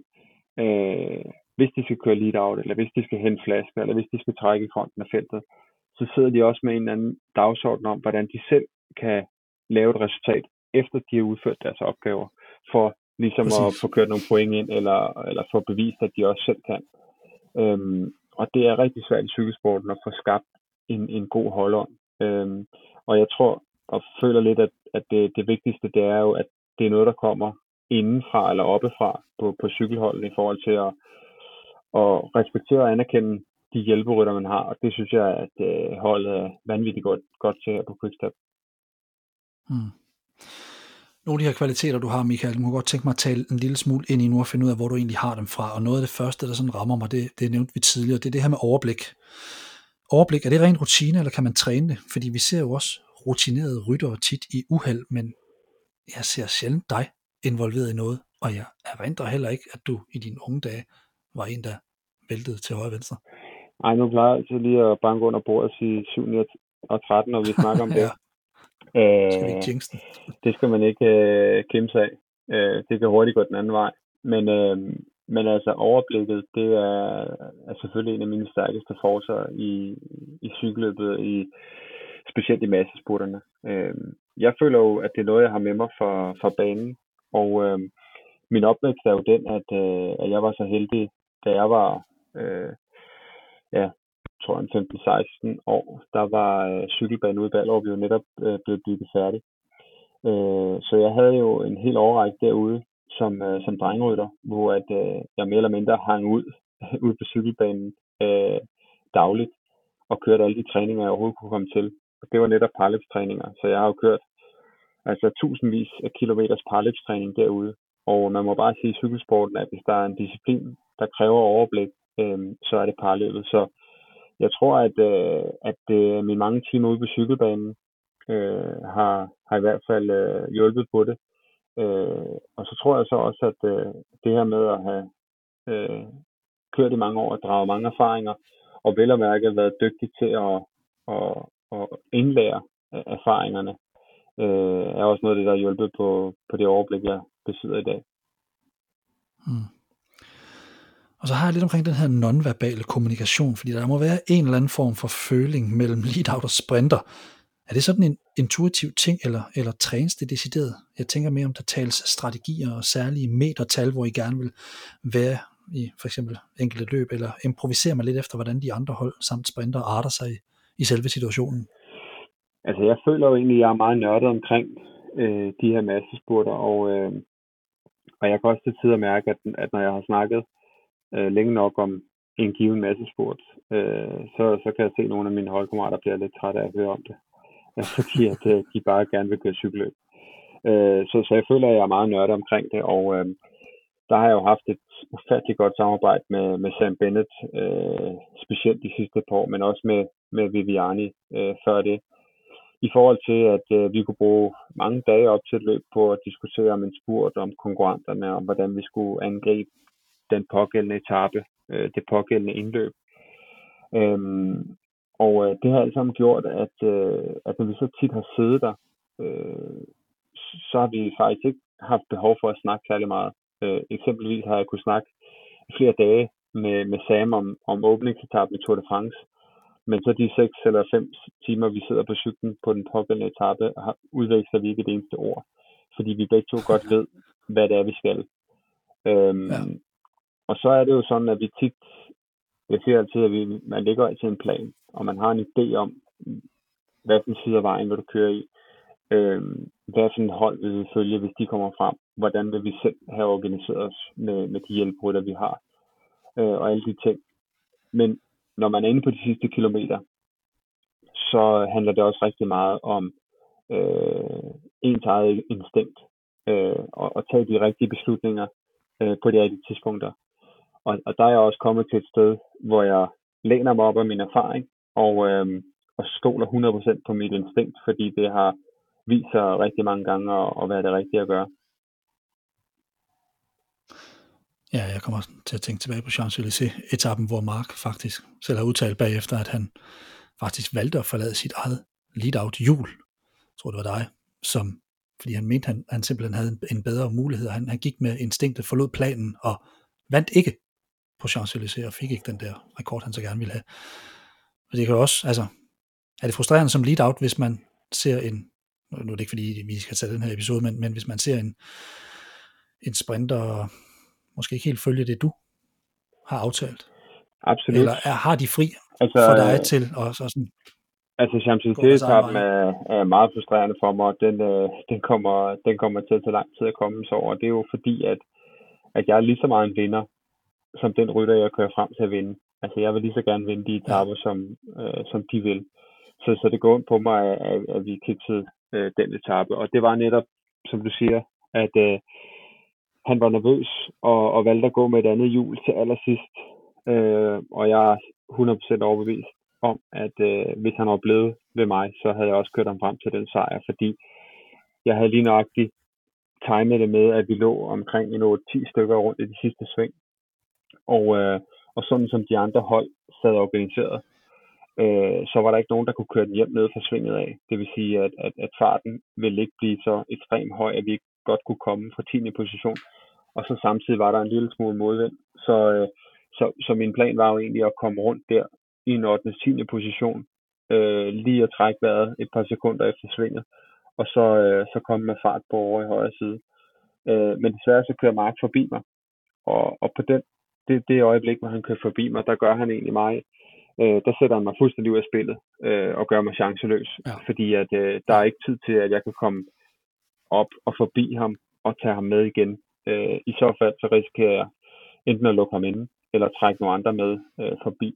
øh, hvis de skal køre lead-out, eller hvis de skal hente flasker, eller hvis de skal trække i fronten af feltet, så sidder de også med en eller anden dagsorden om, hvordan de selv kan lave et resultat, efter de har udført deres opgaver, for ligesom Præcis. At få kørt nogle point ind, eller, eller få bevist, at de også selv kan. Øhm, og det er rigtig svært i cykelsporten at få skabt En, en god holdånd. Øhm, og jeg tror og føler lidt, at, at det, det vigtigste, det er jo, at det er noget, der kommer indenfra eller oppefra på, på cykelholdet i forhold til at, at respektere og anerkende de hjælperytter, man har, og det synes jeg, at øh, holdet er vanvittigt godt, godt til her på Quickstep. Hmm. Nogle af de her kvaliteter, du har, Michael, du må godt tænke mig at tale en lille smule ind i nu og finde ud af, hvor du egentlig har dem fra, og noget af det første, der sådan rammer mig, det, det nævnte vi tidligere, det er det her med overblik. Overblik, er det rent rutine, eller kan man træne det? Fordi vi ser jo også rutinerede ryttere tit i uheld, men jeg ser sjældent dig involveret i noget, og jeg erindrer heller ikke, at du i dine unge dage var en, der væltede til højre og venstre. Nej, nu plejer jeg altid lige at banke under bordet og sige syv og tretten, når vi snakker om ja. det. Øh, skal vi jinxen? Det skal man ikke øh, kæmpe sig af. Øh, det kan hurtigt gå den anden vej. Men, øh, men altså overblikket, det er, er selvfølgelig en af mine stærkeste forser i, i cykelløbet, i, specielt i massespurterne. Øh, jeg føler jo, at det er noget, jeg har med mig fra, fra banen. Og øh, min opvækst er jo den, at, øh, at jeg var så heldig, da jeg var øh, ja, tror jeg femten seksten år, der var øh, cykelbanen ude i Ballerup jo netop øh, blevet bygget færdig. Øh, så jeg havde jo en hel årrække derude som, øh, som drengrytter, hvor at, øh, jeg mere eller mindre hang ud ude på cykelbanen øh, dagligt og kørte alle de træninger, jeg overhovedet kunne komme til. Og det var netop parløbstræninger, så jeg har jo kørt altså tusindvis af kilometers parløbstræning derude. Og man må bare sige i cykelsporten, at hvis der er en disciplin, der kræver overblik, øh, så er det parløbet. Så jeg tror, at, øh, at øh, mine mange timer ude på cykelbanen øh, har, har i hvert fald øh, hjulpet på det. Øh, og så tror jeg så også, at øh, det her med at have øh, kørt i mange år og draget mange erfaringer, og vel at mærke været dygtig til at, at, at indlære erfaringerne, øh, er også noget af det, der har hjulpet på, på det overblik, jeg besidder i dag. Mm. Og så har jeg lidt omkring den her nonverbale kommunikation, fordi der må være en eller anden form for føling mellem lead-out og sprinter. Er det sådan en intuitiv ting, eller, eller trænes det decideret? Jeg tænker mere om, der tales strategier og særlige metertal, hvor I gerne vil være i for eksempel enkelte løb, eller improviserer man lidt efter, hvordan de andre hold samt sprinter arter sig i, i selve situationen? Altså jeg føler jo egentlig, at jeg er meget nørdet omkring øh, de her massespurter, og, øh, og jeg kan også til tider mærke, at, at når jeg har snakket Øh, længe nok om en given massesport, øh, så, så kan jeg se, at nogle af mine holdkammerater bliver lidt trætte af at høre om det, fordi at, øh, de bare gerne vil køre cykelløb. Øh, så, så jeg føler, at jeg er meget nørdet omkring det, og øh, der har jeg jo haft et ufattelig godt samarbejde med, med Sam Bennett, øh, specielt de sidste par år, men også med, med Viviani øh, før det, i forhold til, at øh, vi kunne bruge mange dage op til et løb på at diskutere om en spurt, om konkurrenterne, om hvordan vi skulle angribe den pågældende etape, øh, det pågældende indløb. Øhm, og øh, det har alt sammen gjort, at, øh, at når vi så tit har siddet der, øh, så har vi faktisk ikke haft behov for at snakke særlig meget. Øh, eksempelvis har jeg kunnet snakke flere dage med, med Sam om, om åbningsetappen i Tour de France, men så de seks eller fem timer, vi sidder på cyklen på den pågældende etape, har, udveksler vi ikke det eneste ord, fordi vi begge to godt ved, hvad det er, vi skal. Øhm, ja. Og så er det jo sådan, at vi tit, jeg siger altid, at vi, man lægger altid en plan, og man har en idé om, hvad for en side af vejen vil du køre i, øh, hvad for en hold vil vi følge, hvis de kommer frem, hvordan vil vi selv have organiseret os med, med de hjælperytter, vi har, øh, og alle de ting. Men når man er inde på de sidste kilometer, så handler det også rigtig meget om øh, ens eget instinkt, øh, og, og tage de rigtige beslutninger øh, på de rigtige tidspunkter. Og, og der er jeg også kommet til et sted, hvor jeg læner mig op af min erfaring, og, øhm, og stoler hundrede procent på mit instinkt, fordi det har vist sig rigtig mange gange at, at være det rigtige at gøre. Ja, jeg kommer til at tænke tilbage på Champs-Élysées-etappen, hvor Mark faktisk selv har udtalt bagefter, at han faktisk valgte at forlade sit eget lead-out hjul. Jeg tror, det var dig, som, fordi han mente, han, han simpelthen havde en bedre mulighed. Han, han gik med instinktet, forlod planen og vandt ikke på Champs-Élysées og fik ikke den der rekord, han så gerne ville have. Og det kan jo også, altså, er det frustrerende som lead-out, hvis man ser en, nu er det ikke fordi, vi skal tage den her episode, men, men hvis man ser en, en sprinter, måske ikke helt følge det, du har aftalt? Absolut. Eller er, har de fri altså, for dig øh, til? Og så sådan, altså Champs-Élysées-etappen er, er meget frustrerende for mig, og den, øh, den, kommer, den kommer til at tage lang tid at komme så over. Det er jo fordi, at at jeg er lige så meget en vinder, som den rytter, jeg kører frem til at vinde. altså jeg vil lige så gerne vinde de etaper, som, øh, som de vil. Så, så det går ind på mig, at, at vi kiksede øh, den etape. Og det var netop, som du siger, at øh, han var nervøs og, og valgte at gå med et andet hjul til allersidst. Øh, og jeg er hundrede procent overbevist om, at øh, hvis han var blevet ved mig, så havde jeg også kørt ham frem til den sejr, fordi jeg havde lige nøjagtigt timet det med, at vi lå omkring en otte ti stykker rundt i de sidste sving. Og, øh, og sådan som de andre hold sad organiseret, øh, så var der ikke nogen, der kunne køre den hjem ned fra svinget af. Det vil sige, at, at, at farten ville ikke blive så ekstremt høj, at vi ikke godt kunne komme fra tiende position. Og så samtidig var der en lille smule modvind. Så, øh, så, så min plan var jo egentlig at komme rundt der i en ottende tiende position, øh, lige at trække vejret et par sekunder efter svinget, og så, øh, så komme med fart på over i højre side. Øh, men desværre så kører Mark forbi mig, og, og på den, det, det øjeblik, hvor han kører forbi mig, der gør han egentlig mig, øh, der sætter han mig fuldstændig ud af spillet, øh, og gør mig chanceløs, ja. Fordi at, øh, der er ikke tid til, at jeg kan komme op og forbi ham, og tage ham med igen. Øh, I så fald, så risikerer jeg enten at lukke ham inde, eller trække nogle andre med øh, forbi.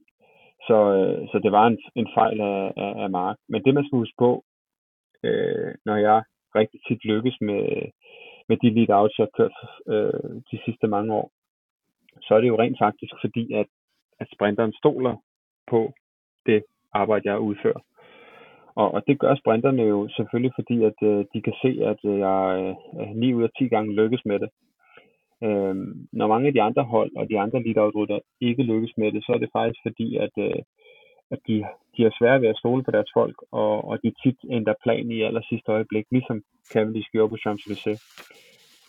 Så, øh, så det var en, en fejl af, af, af Mark. Men det, man skal huske på, øh, når jeg rigtig tit lykkes med, med de lead-outs, jeg har kørt øh, de sidste mange år, så er det jo rent faktisk fordi, at, at sprinteren stoler på det arbejde, jeg udfører. Og, og det gør sprinterne jo selvfølgelig, fordi at øh, de kan se, at jeg øh, ni ud af ti gange lykkes med det. Øhm, når mange af de andre hold og de andre lead-out-rytter ikke lykkes med det, så er det faktisk fordi, at, øh, at de, de er svære ved at stole på deres folk, og, og de tit ændrer plan i allersidste øjeblik, ligesom Cavendish gjorde på Champs-Élysées.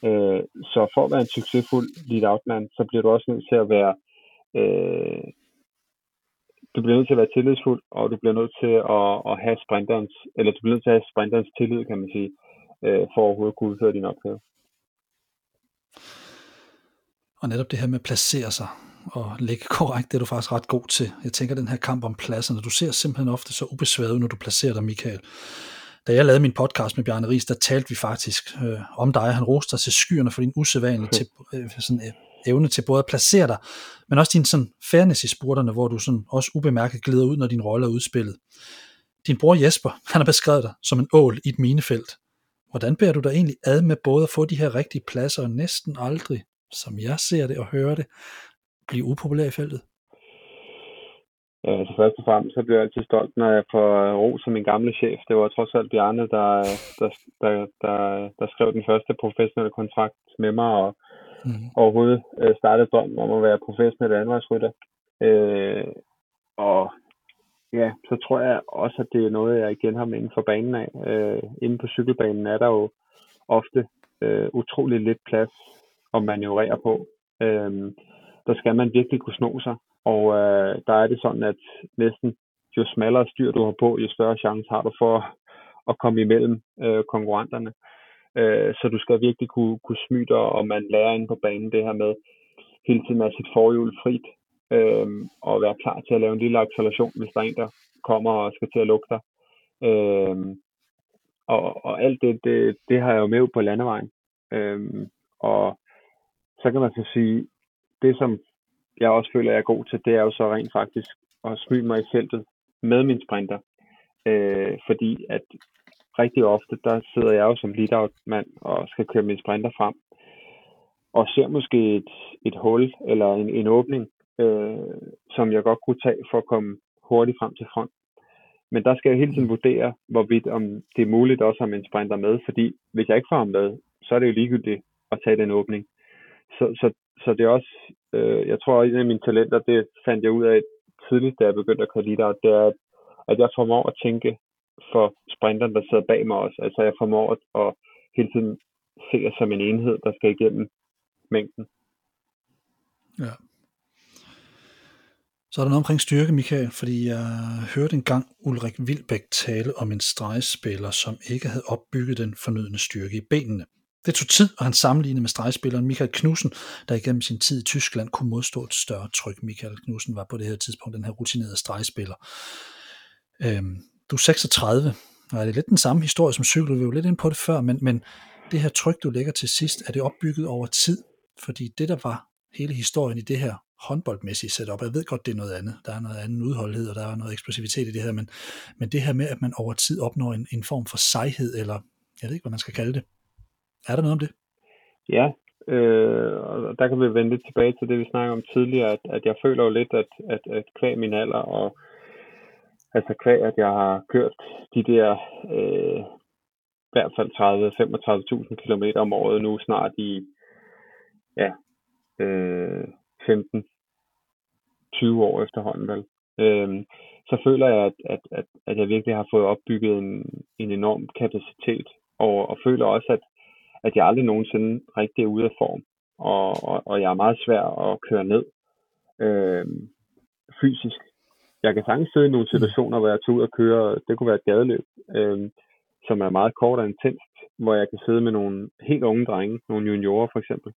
Øh, så for at være en succesfuld lead-out-mand, så bliver du også nødt til at være øh, du bliver nødt til at være tillidsfuld, og du bliver nødt til at, at have sprinterens, eller du bliver nødt til at have sprinterens tillid, kan man sige, øh, for at overhovedet kunne udføre din opgave. Og netop det her med at placere sig og lægge korrekt, det er du faktisk ret god til. Jeg tænker, den her kamp om pladserne, du ser simpelthen ofte så ubesværet, når du placerer dig, Michael. Da jeg lavede min podcast med Bjarne Riis, der talte vi faktisk øh, om dig. Han roste dig til skyerne for din usædvanlige okay. til, øh, sådan, øh, evne til både at placere dig, men også din sådan, fairness i spurterne, hvor du sådan, også ubemærket glider ud, når din rolle er udspillet. Din bror Jesper, han har beskrevet dig som en ål i et minefelt. Hvordan bærer du dig egentlig ad med både at få de her rigtige pladser og næsten aldrig, som jeg ser det og hører det, blive upopulær i feltet? Ja, altså først og fremmest, så bliver jeg altid stolt, når jeg får ro som min gamle chef. Det var trods alt Bjarne, der, der, der, der, der skrev den første professionelle kontrakt med mig, og mm-hmm. overhovedet øh, startede drømmen om at være professionel landevejsrytter. Øh, og ja, så tror jeg også, at det er noget, jeg igen har med inden for banen af. Øh, inden på cykelbanen er der jo ofte øh, utrolig lidt plads at manøvrere på. Øhm, der skal man virkelig kunne sno sig, og øh, der er det sådan, at næsten jo smallere styr du har på, jo større chance har du for at komme imellem øh, konkurrenterne. Øh, så du skal virkelig kunne, kunne smyge dig, og man lærer inde på banen det her med hele tiden at sætte forhjul frit, øh, og være klar til at lave en lille acceleration, hvis der er en, der kommer og skal til at lukke dig. Øh, og, og alt det, det, det har jeg jo med på landevejen. Øh, og så kan man så sige, det som jeg også føler, jeg er god til, det er jo så rent faktisk at smyge mig i feltet med min sprinter. Øh, fordi at rigtig ofte, der sidder jeg jo som lead-out-mand og skal køre min sprinter frem. Og ser måske et, et hul eller en, en åbning, øh, som jeg godt kunne tage for at komme hurtigt frem til front. Men der skal jeg hele tiden vurdere, hvorvidt om det er muligt også at have min sprinter med. Fordi hvis jeg ikke får ham med, så er det jo ligegyldigt at tage den åbning. Så, så, så det er også, øh, jeg tror, at en af mine talenter, det fandt jeg ud af tidligt, da jeg begyndte at køre lead-out, det er, at, at jeg formår at tænke for sprinteren, der sidder bag mig også. Altså jeg formår at, at hele tiden se os som en enhed, der skal igennem mængden. Ja. Så er der noget omkring styrke, Michael, fordi jeg hørte engang Ulrik Vildbæk tale om en stregspiller, som ikke havde opbygget den fornødne styrke i benene. Det tog tid, og han sammenlignede med stregspilleren Mikael Knudsen, der igennem sin tid i Tyskland kunne modstå et større tryk. Mikael Knudsen var på det her tidspunkt den her rutinerede stregspiller. Øhm, du er seksogtredive, og er det lidt den samme historie som cykel? Vi var jo lidt inde på det før, men, men det her tryk, du lægger til sidst, er det opbygget over tid? Fordi det, der var hele historien i det her håndboldmæssigt setup. Jeg ved godt, det er noget andet. Der er noget anden udholdenhed, og der er noget eksplosivitet i det her, men, men det her med, at man over tid opnår en, en form for sejhed, eller jeg ved ikke, hvad man skal kalde det. Er der noget om det? Ja, øh, og der kan vi vende lidt tilbage til det, vi snakkede om tidligere, at, at jeg føler jo lidt, at, at, at kvæg min alder, og altså kvæg, at jeg har kørt de der øh, i hvert fald tredive til femogtredive tusind kilometer om året nu, snart i ja, øh, femten til tyve år efterhånden, vel. Øh, så føler jeg, at, at, at, at jeg virkelig har fået opbygget en, en enorm kapacitet, og, og føler også, at at jeg aldrig nogensinde rigtig er ude af form, og, og, og jeg er meget svær at køre ned øh, fysisk. Jeg kan sagtens sidde i nogle situationer, hvor jeg tager ud og kører, det kunne være et gadeløb, øh, som er meget kort og intenst, hvor jeg kan sidde med nogle helt unge drenge, nogle juniorer for eksempel,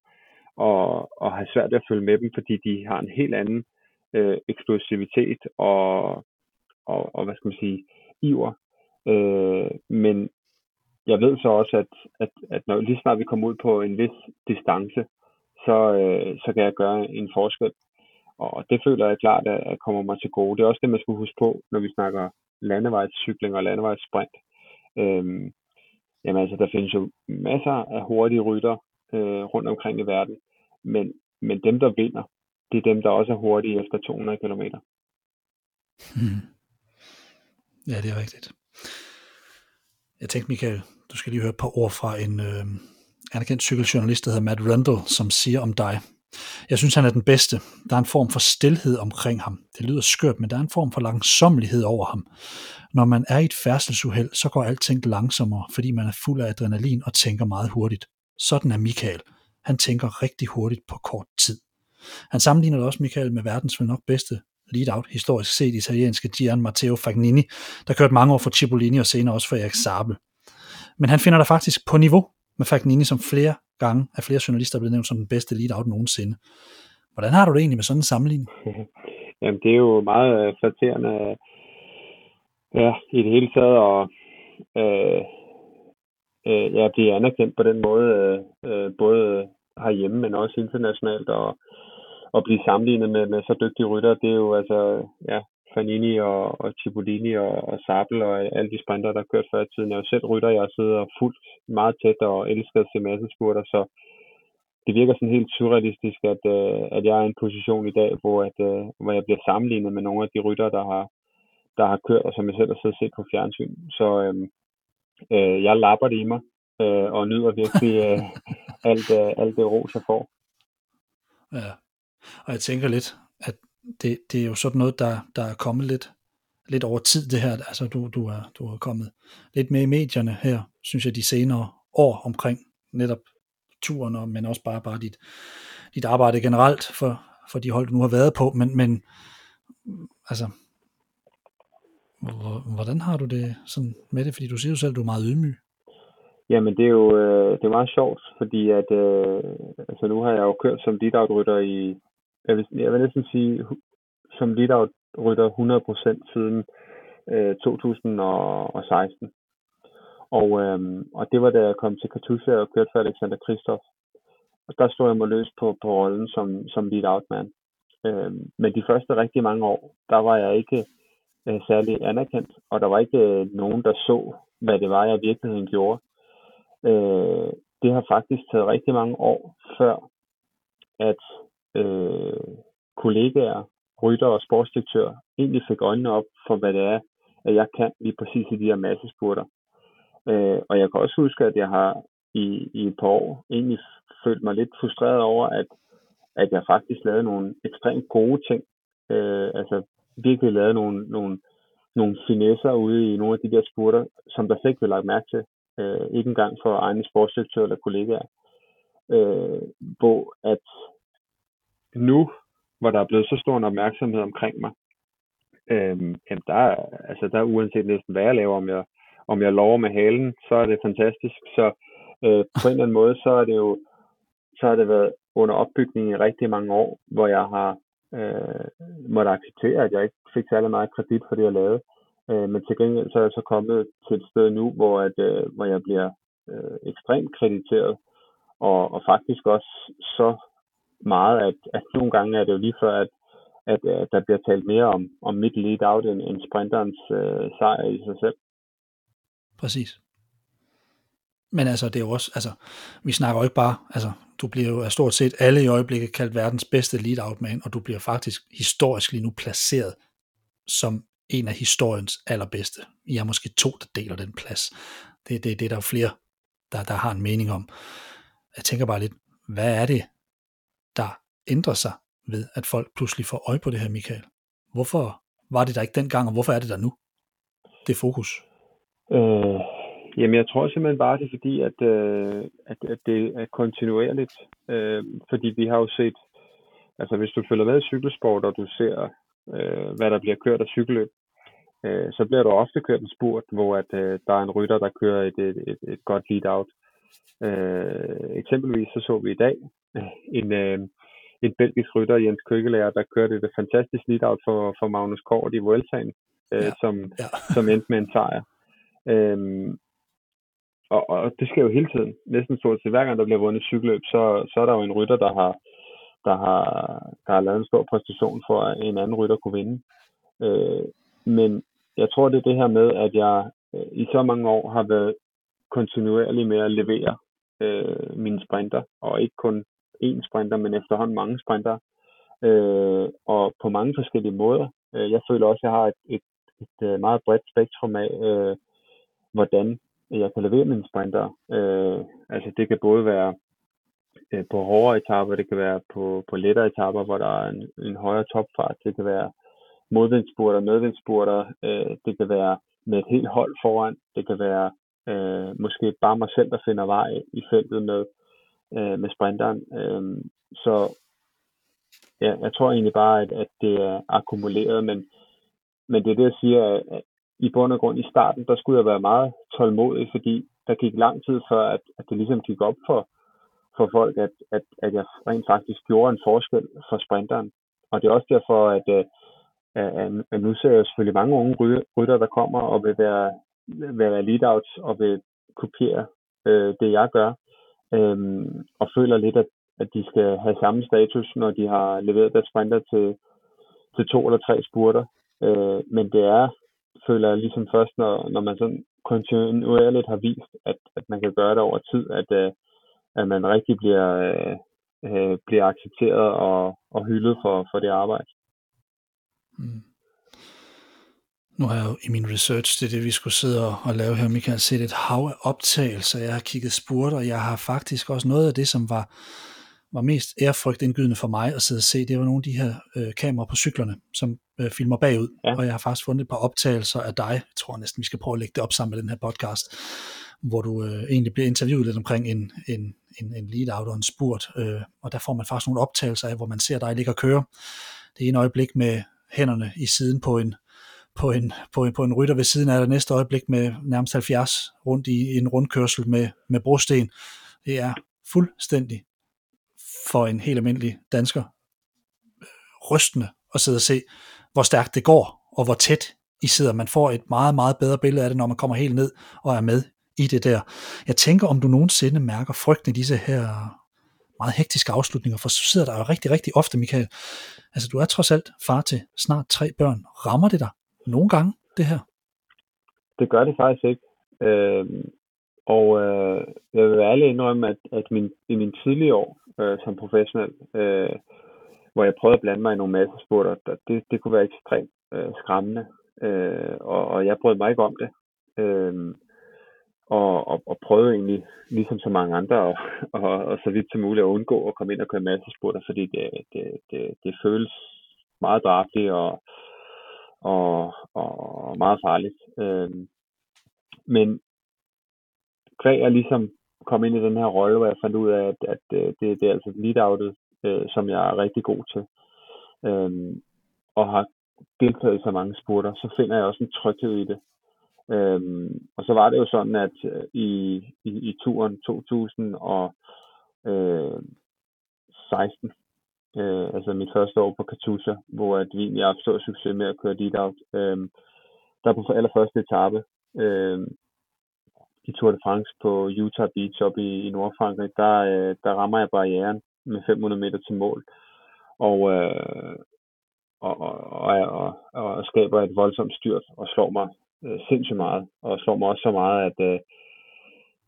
og, og have svært ved at følge med dem, fordi de har en helt anden øh, eksplosivitet og, og, og, hvad skal man sige, iver. Øh, men jeg ved så også, at, at, at når lige snart vi kommer ud på en vis distance, så, øh, så kan jeg gøre en forskel. Og det føler jeg klart, at, at kommer mig til gode. Det er også det, man skal huske på, når vi snakker landevejscykling og landevejssprint. Øhm, jamen altså, der findes jo masser af hurtige rytter øh, rundt omkring i verden. Men, men dem, der vinder, det er dem, der også er hurtige efter to hundrede kilometer. Hmm. Ja, det er rigtigt. Jeg tænkte, Michael, du skal lige høre et par ord fra en øh, anerkendt cykeljournalist, der hedder Matt Randall, som siger om dig: jeg synes, han er den bedste. Der er en form for stilhed omkring ham. Det lyder skørt, men der er en form for langsommelighed over ham. Når man er i et færdselsuheld, så går alting langsommere, fordi man er fuld af adrenalin og tænker meget hurtigt. Sådan er Michael. Han tænker rigtig hurtigt på kort tid. Han sammenligner det også, Michael, med verdens vel nok bedste lead-out, historisk set italienske Gian Matteo Fagnini, der kørte mange år for Cipollini og senere også for Eric Zabel. Men han finder der faktisk på niveau med Fagnini, som flere gange af flere journalister er blevet nævnt som den bedste lead-out nogensinde. Hvordan har du det egentlig med sådan en sammenligning? Jamen, det er jo meget flatterende ja, i det hele taget, og øh, øh, jeg bliver anerkendt på den måde, øh, både herhjemme, men også internationalt, og at blive sammenlignet med, med så dygtige rytter, det er jo altså, ja, Fagnini og, og Cipollini og, og Zabel og alle de sprinter, der har kørt før i tiden. Jeg er jo selv rytter, jeg sidder fuldt meget tæt og elsker at se massespurter, så det virker sådan helt surrealistisk, at, at jeg er i en position i dag, hvor, at, hvor jeg bliver sammenlignet med nogle af de rytter, der har, der har kørt, og som jeg selv har siddet og set på fjernsyn. Så øhm, øh, jeg lapper det i mig øh, og nyder virkelig øh, alt, øh, alt det ros, jeg får. Ja. Og jeg tænker lidt, at det, det er jo sådan noget, der, der er kommet lidt, lidt over tid, det her. Altså, du, du, er, du er kommet lidt med i medierne her, synes jeg, de senere år omkring netop turen, men også bare, bare dit, dit arbejde generelt for, for de hold, du nu har været på. Men, men altså, hvordan har du det sådan med det? Fordi du siger jo selv, du er meget ydmyg. Jamen, det er jo øh, det er meget sjovt, fordi at, øh, altså, nu har jeg jo kørt som lead-out-rytter i Jeg vil, jeg vil næsten sige, som lead-out-rytter hundrede procent siden øh, to tusind og seksten. Og, øhm, og det var da jeg kom til Katusha og kørte for Alexander Kristoff. Og der stod jeg mig løs på, på rollen som, som lead-out-mand. Øhm, men de første rigtig mange år, der var jeg ikke øh, særlig anerkendt, og der var ikke øh, nogen, der så, hvad det var, jeg i virkeligheden gjorde. Øh, det har faktisk taget rigtig mange år, før at Øh, kollegaer, rytter og sportsdirektører egentlig fik øjnene op for, hvad det er, at jeg kan lige præcis i de her massespurter. Øh, og jeg kan også huske, at jeg har i, i et par år egentlig følt mig lidt frustreret over, at, at jeg faktisk lavede nogle ekstremt gode ting. Øh, altså virkelig lavede nogle, nogle, nogle finesser ude i nogle af de der spurter, som der slet ikke ville lagt mærke til. Øh, ikke engang for egne sportsdirektører eller kollegaer. Øh, hvor at nu, hvor der er blevet så stor en opmærksomhed omkring mig, øhm, jamen der er, altså der er uanset næsten hvad jeg laver, om jeg, om jeg lover med halen, så er det fantastisk. Så øh, på en eller anden måde, så er det jo, så har det været under opbygning i rigtig mange år, hvor jeg har øh, måtte acceptere, at jeg ikke fik særlig meget kredit for det, jeg lavede. Øh, men til gengæld, så er jeg så kommet til et sted nu, hvor, at, øh, hvor jeg bliver øh, ekstremt krediteret, og, og faktisk også så meget, at, at nogle gange er det jo lige før, at, at, at der bliver talt mere om, om mid-lead-out end, end sprinterens øh, sejr i sig selv. Præcis. Men altså, det er jo også, altså, vi snakker jo ikke bare, altså, du bliver jo stort set alle i øjeblikket kaldt verdens bedste lead-out-man, og du bliver faktisk historisk lige nu placeret som en af historiens allerbedste. I er måske to, der deler den plads. Det er det, det, der er flere, der, der har en mening om. Jeg tænker bare lidt, hvad er det, der ændrer sig ved, at folk pludselig får øje på det her, Mikael? Hvorfor var det der ikke dengang, og hvorfor er det der nu? Det er fokus. Øh, jamen, jeg tror simpelthen bare, det er fordi, at, øh, at, at det er kontinuerligt. Øh, fordi vi har jo set, altså hvis du følger med i cykelsport, og du ser, øh, hvad der bliver kørt af cykelløb, øh, så bliver du ofte kørt en spurt, hvor at, øh, der er en rytter, der kører et, et, et, et godt lead-out. Øh, eksempelvis så så vi i dag en, øh, en belgisk rytter, Jens Køkkelager, der kørte et fantastisk lead-out for, for Magnus Cort i Vueltaen, øh, ja. som, ja. som endte med en sejr. Øhm, og, og det sker jo hele tiden. Næsten stort set hver gang der bliver vundet cykeløb, så, så er der jo en rytter, der har, der, har, der har lavet en stor præstation for, at en anden rytter kunne vinde. Øh, men jeg tror, det er det her med, at jeg øh, i så mange år har været kontinuerlig med at levere øh, mine sprinter, og ikke kun én sprinter, men efterhånden mange sprinter, øh, og på mange forskellige måder. Jeg føler også, at jeg har et, et et meget bredt spektrum af, øh, hvordan jeg kan levere mine sprinter. Øh, altså det kan både være øh, på hårdere etaper, det kan være på, på lettere etaper, hvor der er en, en højere topfart, det kan være modvindspurter, medvindspurter, øh, det kan være med et helt hold foran, det kan være øh, måske bare mig selv, der finder vej i feltet med, øh, med sprinteren. Øh, så ja, jeg tror egentlig bare, at, at det er akkumuleret, men Men det er det, jeg siger, at i bund og grund i starten, der skulle jeg være meget tålmodig, fordi der gik lang tid før, at, at det ligesom gik op for, for folk, at, at, at jeg rent faktisk gjorde en forskel for sprinteren. Og det er også derfor, at, at, at nu ser jeg selvfølgelig mange unge rytter, der kommer og vil være, være lead-outs og vil kopiere øh, det, jeg gør. Øh, og føler lidt, at, at de skal have samme status, når de har leveret deres sprinter til, til to eller tre spurter. Øh, men det er, føler jeg ligesom først, når, når man sådan kontinuerligt har vist, at, at man kan gøre det over tid, at, øh, at man rigtig bliver, øh, bliver accepteret og, og hyldet for, for det arbejde. Mm. Nu har jeg jo i min research, det er det, vi skulle sidde og, og lave her, Mikael, set et hav af optagelser. Jeg har kigget spurter, og jeg har faktisk også noget af det, som var... var mest ærefrygtindgydende for mig at sidde og se, det var nogle af de her øh, kameraer på cyklerne, som øh, filmer bagud, ja. Og jeg har faktisk fundet et par optagelser af dig, jeg tror næsten, vi skal prøve at lægge det op sammen med den her podcast, hvor du øh, egentlig bliver interviewet lidt omkring en, en, en, en lead-out og en spurt, øh, og der får man faktisk nogle optagelser af, hvor man ser dig ligge og køre, det ene øjeblik med hænderne i siden på en, på en, på en, på en rytter ved siden af, det næste øjeblik med nærmest halvfjerds rundt i en rundkørsel med, med brosten, det er fuldstændig for en helt almindelig dansker rystende at sidde og se, hvor stærkt det går, og hvor tæt I sidder. Man får et meget, meget bedre billede af det, når man kommer helt ned og er med i det der. Jeg tænker, om du nogensinde mærker frygten i disse her meget hektiske afslutninger, for så sidder der jo rigtig, rigtig ofte, Mikael. Altså, du er trods alt far til snart tre børn. Rammer det dig nogle gange, det her? Det gør det faktisk ikke. Øh... Og øh, jeg vil ærligt indrømme, at, at min, i mine tidlige år øh, som professionel, øh, hvor jeg prøvede at blande mig i nogle massespurter, det, det kunne være ekstremt øh, skræmmende, øh, og, og jeg brød mig ikke om det. Øh, og, og, og prøvede egentlig, ligesom så mange andre, og, og, og så vidt som muligt at undgå at komme ind og køre massespurter, fordi det, det, det, det føles meget drabtigt og, og, og meget farligt. Øh, men Kvæg er ligesom kom ind i den her rolle, hvor jeg fandt ud af, at, at, at det, det er altså lead-outet, øh, som jeg er rigtig god til. Øhm, og har deltaget i så mange spurter, så finder jeg også en tryghed i det. Øhm, og så var det jo sådan, at i, i, i turen to tusind og seksten, øh, altså mit første år på Katusha, hvor at vi egentlig opstod succes med at køre lead-out, øh, der på allerførste etape, øh, i Tour de France på Utah Beach oppe i, i Nordfrankrig, der, øh, der rammer jeg barrieren med fem hundrede meter til mål, og, øh, og, og, og, og, og skaber et voldsomt styrt, og slår mig øh, sindssygt meget, og slår mig også så meget, at, øh,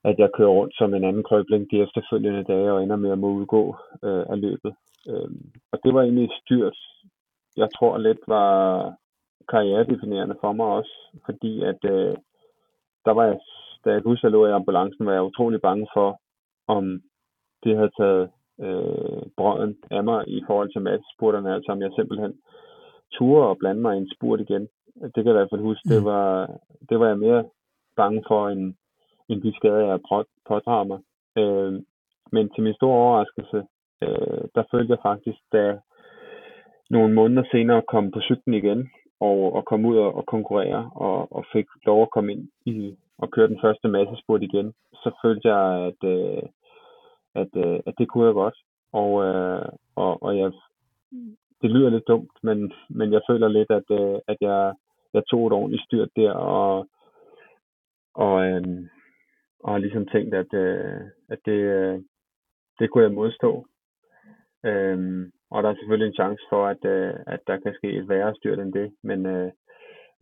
at jeg kører rundt som en anden krøbling de efterfølgende dage, og ender med at må udgå øh, af løbet. Øh, og det var egentlig styrt, jeg tror lidt var karrieredefinerende for mig også, fordi at øh, der var jeg, da jeg husker, lå i ambulancen, var jeg utrolig bange for, om det havde taget øh, brøden af mig i forhold til matchspurterne, altså om jeg simpelthen turde og blande mig i en spurt igen. Det kan jeg i hvert fald huske, det var, det var jeg mere bange for, end, end de skader, jeg pådrager mig. Øh, men til min store overraskelse, øh, der følte jeg faktisk, da nogle måneder senere kom på cyklen igen, og, og kom ud og, og konkurrere, og, og fik lov at komme ind i og køre den første massespurt igen, så følte jeg, at, øh, at, øh, at det kunne jeg godt. Og, øh, og, og jeg, det lyder lidt dumt, men, men jeg føler lidt, at, øh, at jeg, jeg tog et ordentligt styrt der, og, og, øh, og har ligesom tænkt, at, øh, at det, øh, det kunne jeg modstå. Øh, og der er selvfølgelig en chance for, at, øh, at der kan ske et værre styrt end det, men, øh,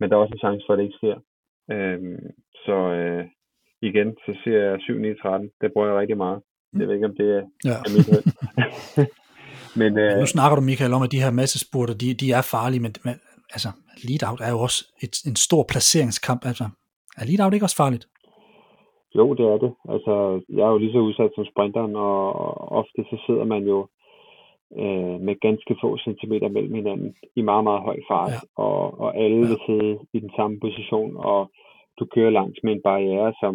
men der er også en chance for, at det ikke sker. Øhm, så øh, igen, så ser jeg syv ni tretten. Det bruger jeg rigtig meget. Jeg ved ikke, om det er, ja. er mit højt. Men, øh, nu snakker du, Michael, om, at de her massespurter, de, de er farlige, men, men altså, lead-out er jo også et, en stor placeringskamp. Altså, er lead-out ikke også farligt? Jo, det er det. Altså, jeg er jo lige så udsat som sprinteren, og, og ofte så sidder man jo øh, med ganske få centimeter mellem hinanden i meget, meget høj fart, ja. og, og alle ja. vil sidde i den samme position, og du kører langs med en barriere, som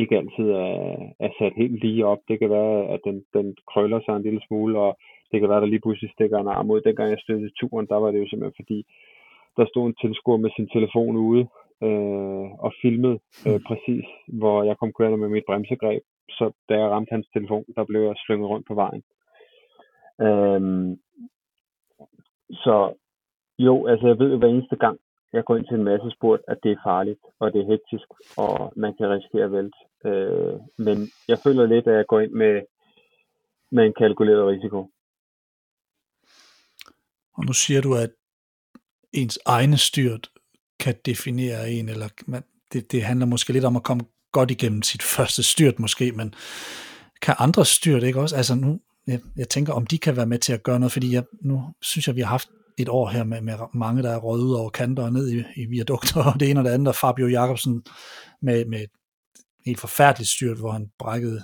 ikke altid er, er sat helt lige op. Det kan være, at den, den krøller sig en lille smule, og det kan være, at der lige pludselig stikker en arm ud. Dengang jeg støttede turen, der var det jo simpelthen, fordi der stod en tilskuer med sin telefon ude øh, og filmede øh, præcis, hvor jeg kom kørende med mit bremsegreb. Så da jeg ramte hans telefon, der blev jeg slynget rundt på vejen. Øhm, så jo, altså jeg ved jo hver eneste gang, jeg går ind til en massespurt, at det er farligt, og det er hektisk, og man kan risikere at vælte. Øh, men jeg føler lidt, at jeg går ind med, med en kalkuleret risiko. Og nu siger du, at ens egne styrt kan definere en, eller man, det, det handler måske lidt om at komme godt igennem sit første styrt måske, men kan andre styrt ikke også? Altså nu, jeg, jeg tænker, om de kan være med til at gøre noget, fordi jeg, nu synes jeg, vi har haft et år her med, med mange, der er røget ud over kanter og ned i, i viadukter, og det ene og det andet, og Fabio Jacobsen med, med et helt forfærdeligt styrt, hvor han brækkede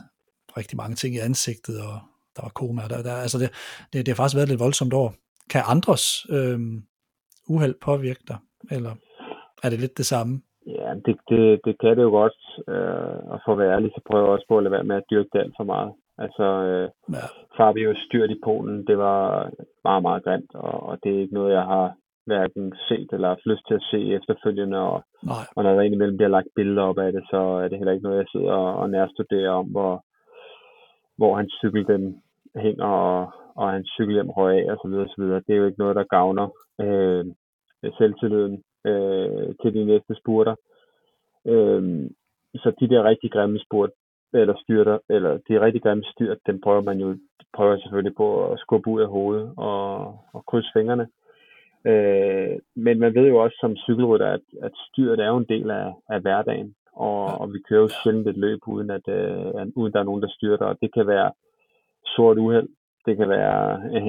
rigtig mange ting i ansigtet, og der var koma. Der, der, altså det, det, det har faktisk været et lidt voldsomt år. Kan andres øh, uheld påvirke dig, eller er det lidt det samme? Ja, det, det, det kan det jo godt, øh, og for at være ærlig, så prøver jeg også på at lade være med at dyrke det alt for meget. Altså, øh, ja. Fabios styrt i Polen, det var meget, meget grimt, og, og det er ikke noget, jeg har hverken set eller haft lyst til at se efterfølgende, og, og når der indimellem bliver lagt billeder op af det, så er det heller ikke noget, jeg sidder og, og nærstuderer om, hvor, hvor hans cykel den hænger, og, og hans cykelhjem røg af, osv. osv. Det er jo ikke noget, der gavner øh, selvtilliden øh, til de næste spurter. Øh, så de der rigtig grimme spurt, eller styrter, eller de rigtig grimme styrt, den prøver man jo prøver selvfølgelig på at skubbe ud af hovedet og, og krydse fingrene. Øh, men man ved jo også som cykelrytter, at, at styrt er jo en del af, af hverdagen, og, og vi kører jo sjældent et løb, uden at øh, uden der er nogen, der styrter, og det kan være sort uheld, det kan være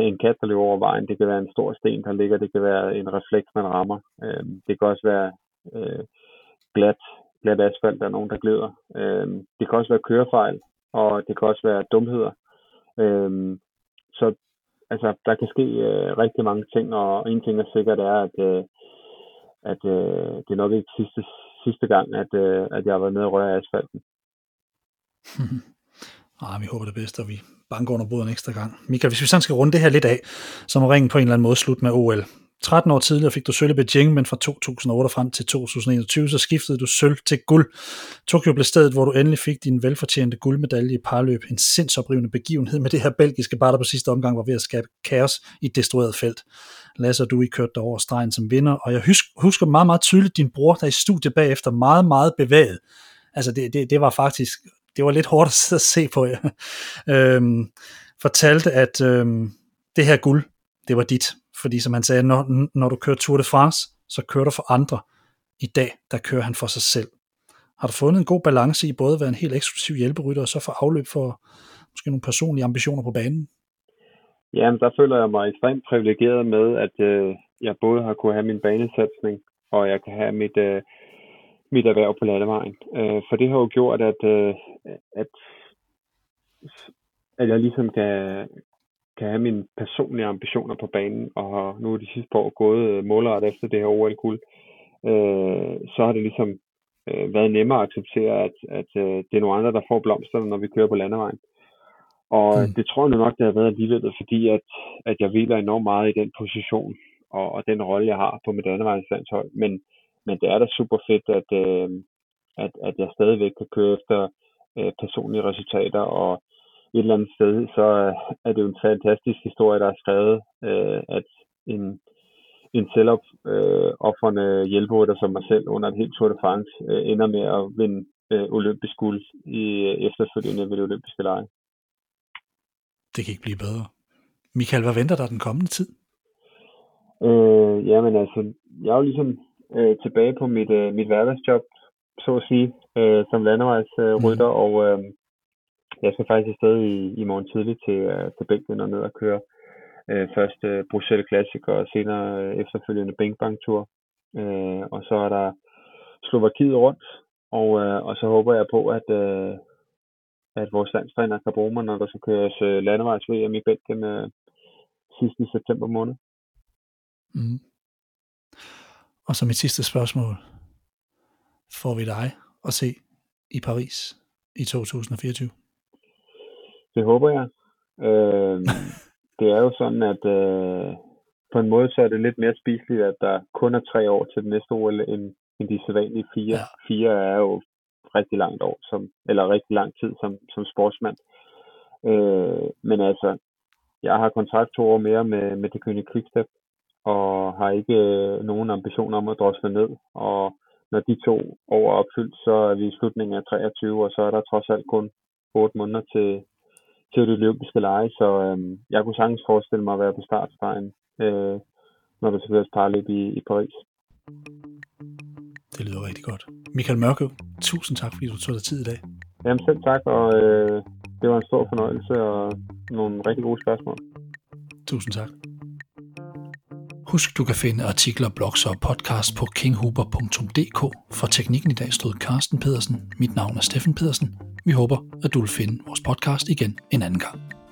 en kat, der løber over vejen, det kan være en stor sten, der ligger, det kan være en refleks, man rammer, øh, det kan også være øh, glat, glat asfalt, der er nogen, der glider. Øhm, det kan også være kørefejl, og det kan også være dumheder. Øhm, så altså, der kan ske øh, rigtig mange ting, og en ting er sikkert er, at, øh, at øh, det er nok ikke sidste, sidste gang, at, øh, at jeg har været nede og røre asfalten. Ah, vi håber det bedste, og vi banker under bordet en ekstra gang. Michael, hvis vi sådan skal runde det her lidt af, så må ringen på en eller anden måde slut med O L. tretten år tidligere fik du sølv i Beijing, men fra to tusind og otte frem til to tusind og enogtyve, så skiftede du sølv til guld. Tokyo blev stedet, hvor du endelig fik din velfortjente guldmedalje i parløb. En sindsoprivende begivenhed med det her belgiske par, der på sidste omgang var ved at skabe kaos i et destrueret felt. Lasse og du, I kørte dig over stregen som vinder, og jeg husker meget, meget tydeligt din bror, der i studiet bagefter meget, meget bevæget. Altså det, det, det var faktisk, det var lidt hårdt at sidde og se på. øhm, fortalte, at øh, det her guld, det var dit. Fordi som han sagde, når, når du kører Tour de France, så kører du for andre. I dag, der kører han for sig selv. Har du fundet en god balance i både at være en helt eksklusiv hjælperytter, og så få afløb for måske nogle personlige ambitioner på banen? Jamen, der føler jeg mig ekstremt privilegeret med, at øh, jeg både har kunne have min banesatsning, og jeg kan have mit, øh, mit erhverv på landevejen. Øh, for det har jo gjort, at, øh, at, at jeg ligesom kan, kan have mine personlige ambitioner på banen, og nu er de sidste år gået målret efter det her O L-guld. Øh, så har det ligesom øh, været nemmere at acceptere, at, at øh, det er nogle andre, der får blomsterne, når vi kører på landevejen. Og mm. det tror jeg nok, det har været alligevel, fordi at, at jeg hviler enormt meget i den position og, og den rolle, jeg har på mit landevejslandshold. Men, men det er da super fedt, at, øh, at, at jeg stadigvæk kan køre efter øh, personlige resultater, og et eller andet sted, så øh, er det jo en fantastisk historie, der er skrevet, øh, at en en selvopofrende øh, hjælperytter som mig selv under et helt Tour de France øh, ender med at vinde øh, olympisk guld i øh, efterfølgende ved det olympiske lege. Det kan ikke blive bedre. Michael, hvad venter der den kommende tid? Øh, jamen altså, jeg er jo ligesom øh, tilbage på mit, øh, mit hverdagsjob, så at sige, øh, som landevejsrytter, øh, mm. og øh, jeg skal faktisk afsted i, i morgen tidligt til, øh, til Belgien og ned og køre. Øh, først øh, Bruxelles Classic og senere øh, efterfølgende Bing Bang Tour. Øh, og så er der Slovakiet rundt, og, øh, og så håber jeg på, at, øh, at vores landstræner kan bruge mig, når der skal køres øh, landevejs-V M i Belgien øh, sidst i september måned. Mm. Og så mit sidste spørgsmål. Får vi dig at se i Paris i to tusind fireogtyve? Det håber jeg. Øh, Det er jo sådan, at øh, på en måde, så er det lidt mere spiseligt, at der kun er tre år til den næste O L, end, end de sædvanlige fire. Ja. Fire er jo rigtig langt år, som, eller rigtig lang tid som, som sportsmand. Øh, men altså, jeg har kontrakt to år mere med, med det kønne Quickset, og har ikke øh, nogen ambitioner om at drosle ned. Og når de to år er opfyldt, så er vi i slutningen af treogtyve, og så er der trods alt kun otte måneder til til det olympiske lege, så øh, jeg kunne sagtens forestille mig at være på startstregen, øh, når der skal være parløb i, i Paris. Det lyder rigtig godt. Michael Mørkøv, tusind tak, fordi du tog dig tid i dag. Jamen selv tak, og øh, det var en stor fornøjelse og nogle rigtig gode spørgsmål. Tusind tak. Husk, du kan finde artikler, blogs og podcasts på king hopper punktum d k. For teknikken i dag stod Carsten Pedersen. Mit navn er Steffen Pedersen. Vi håber, at du vil finde vores podcast igen en anden gang.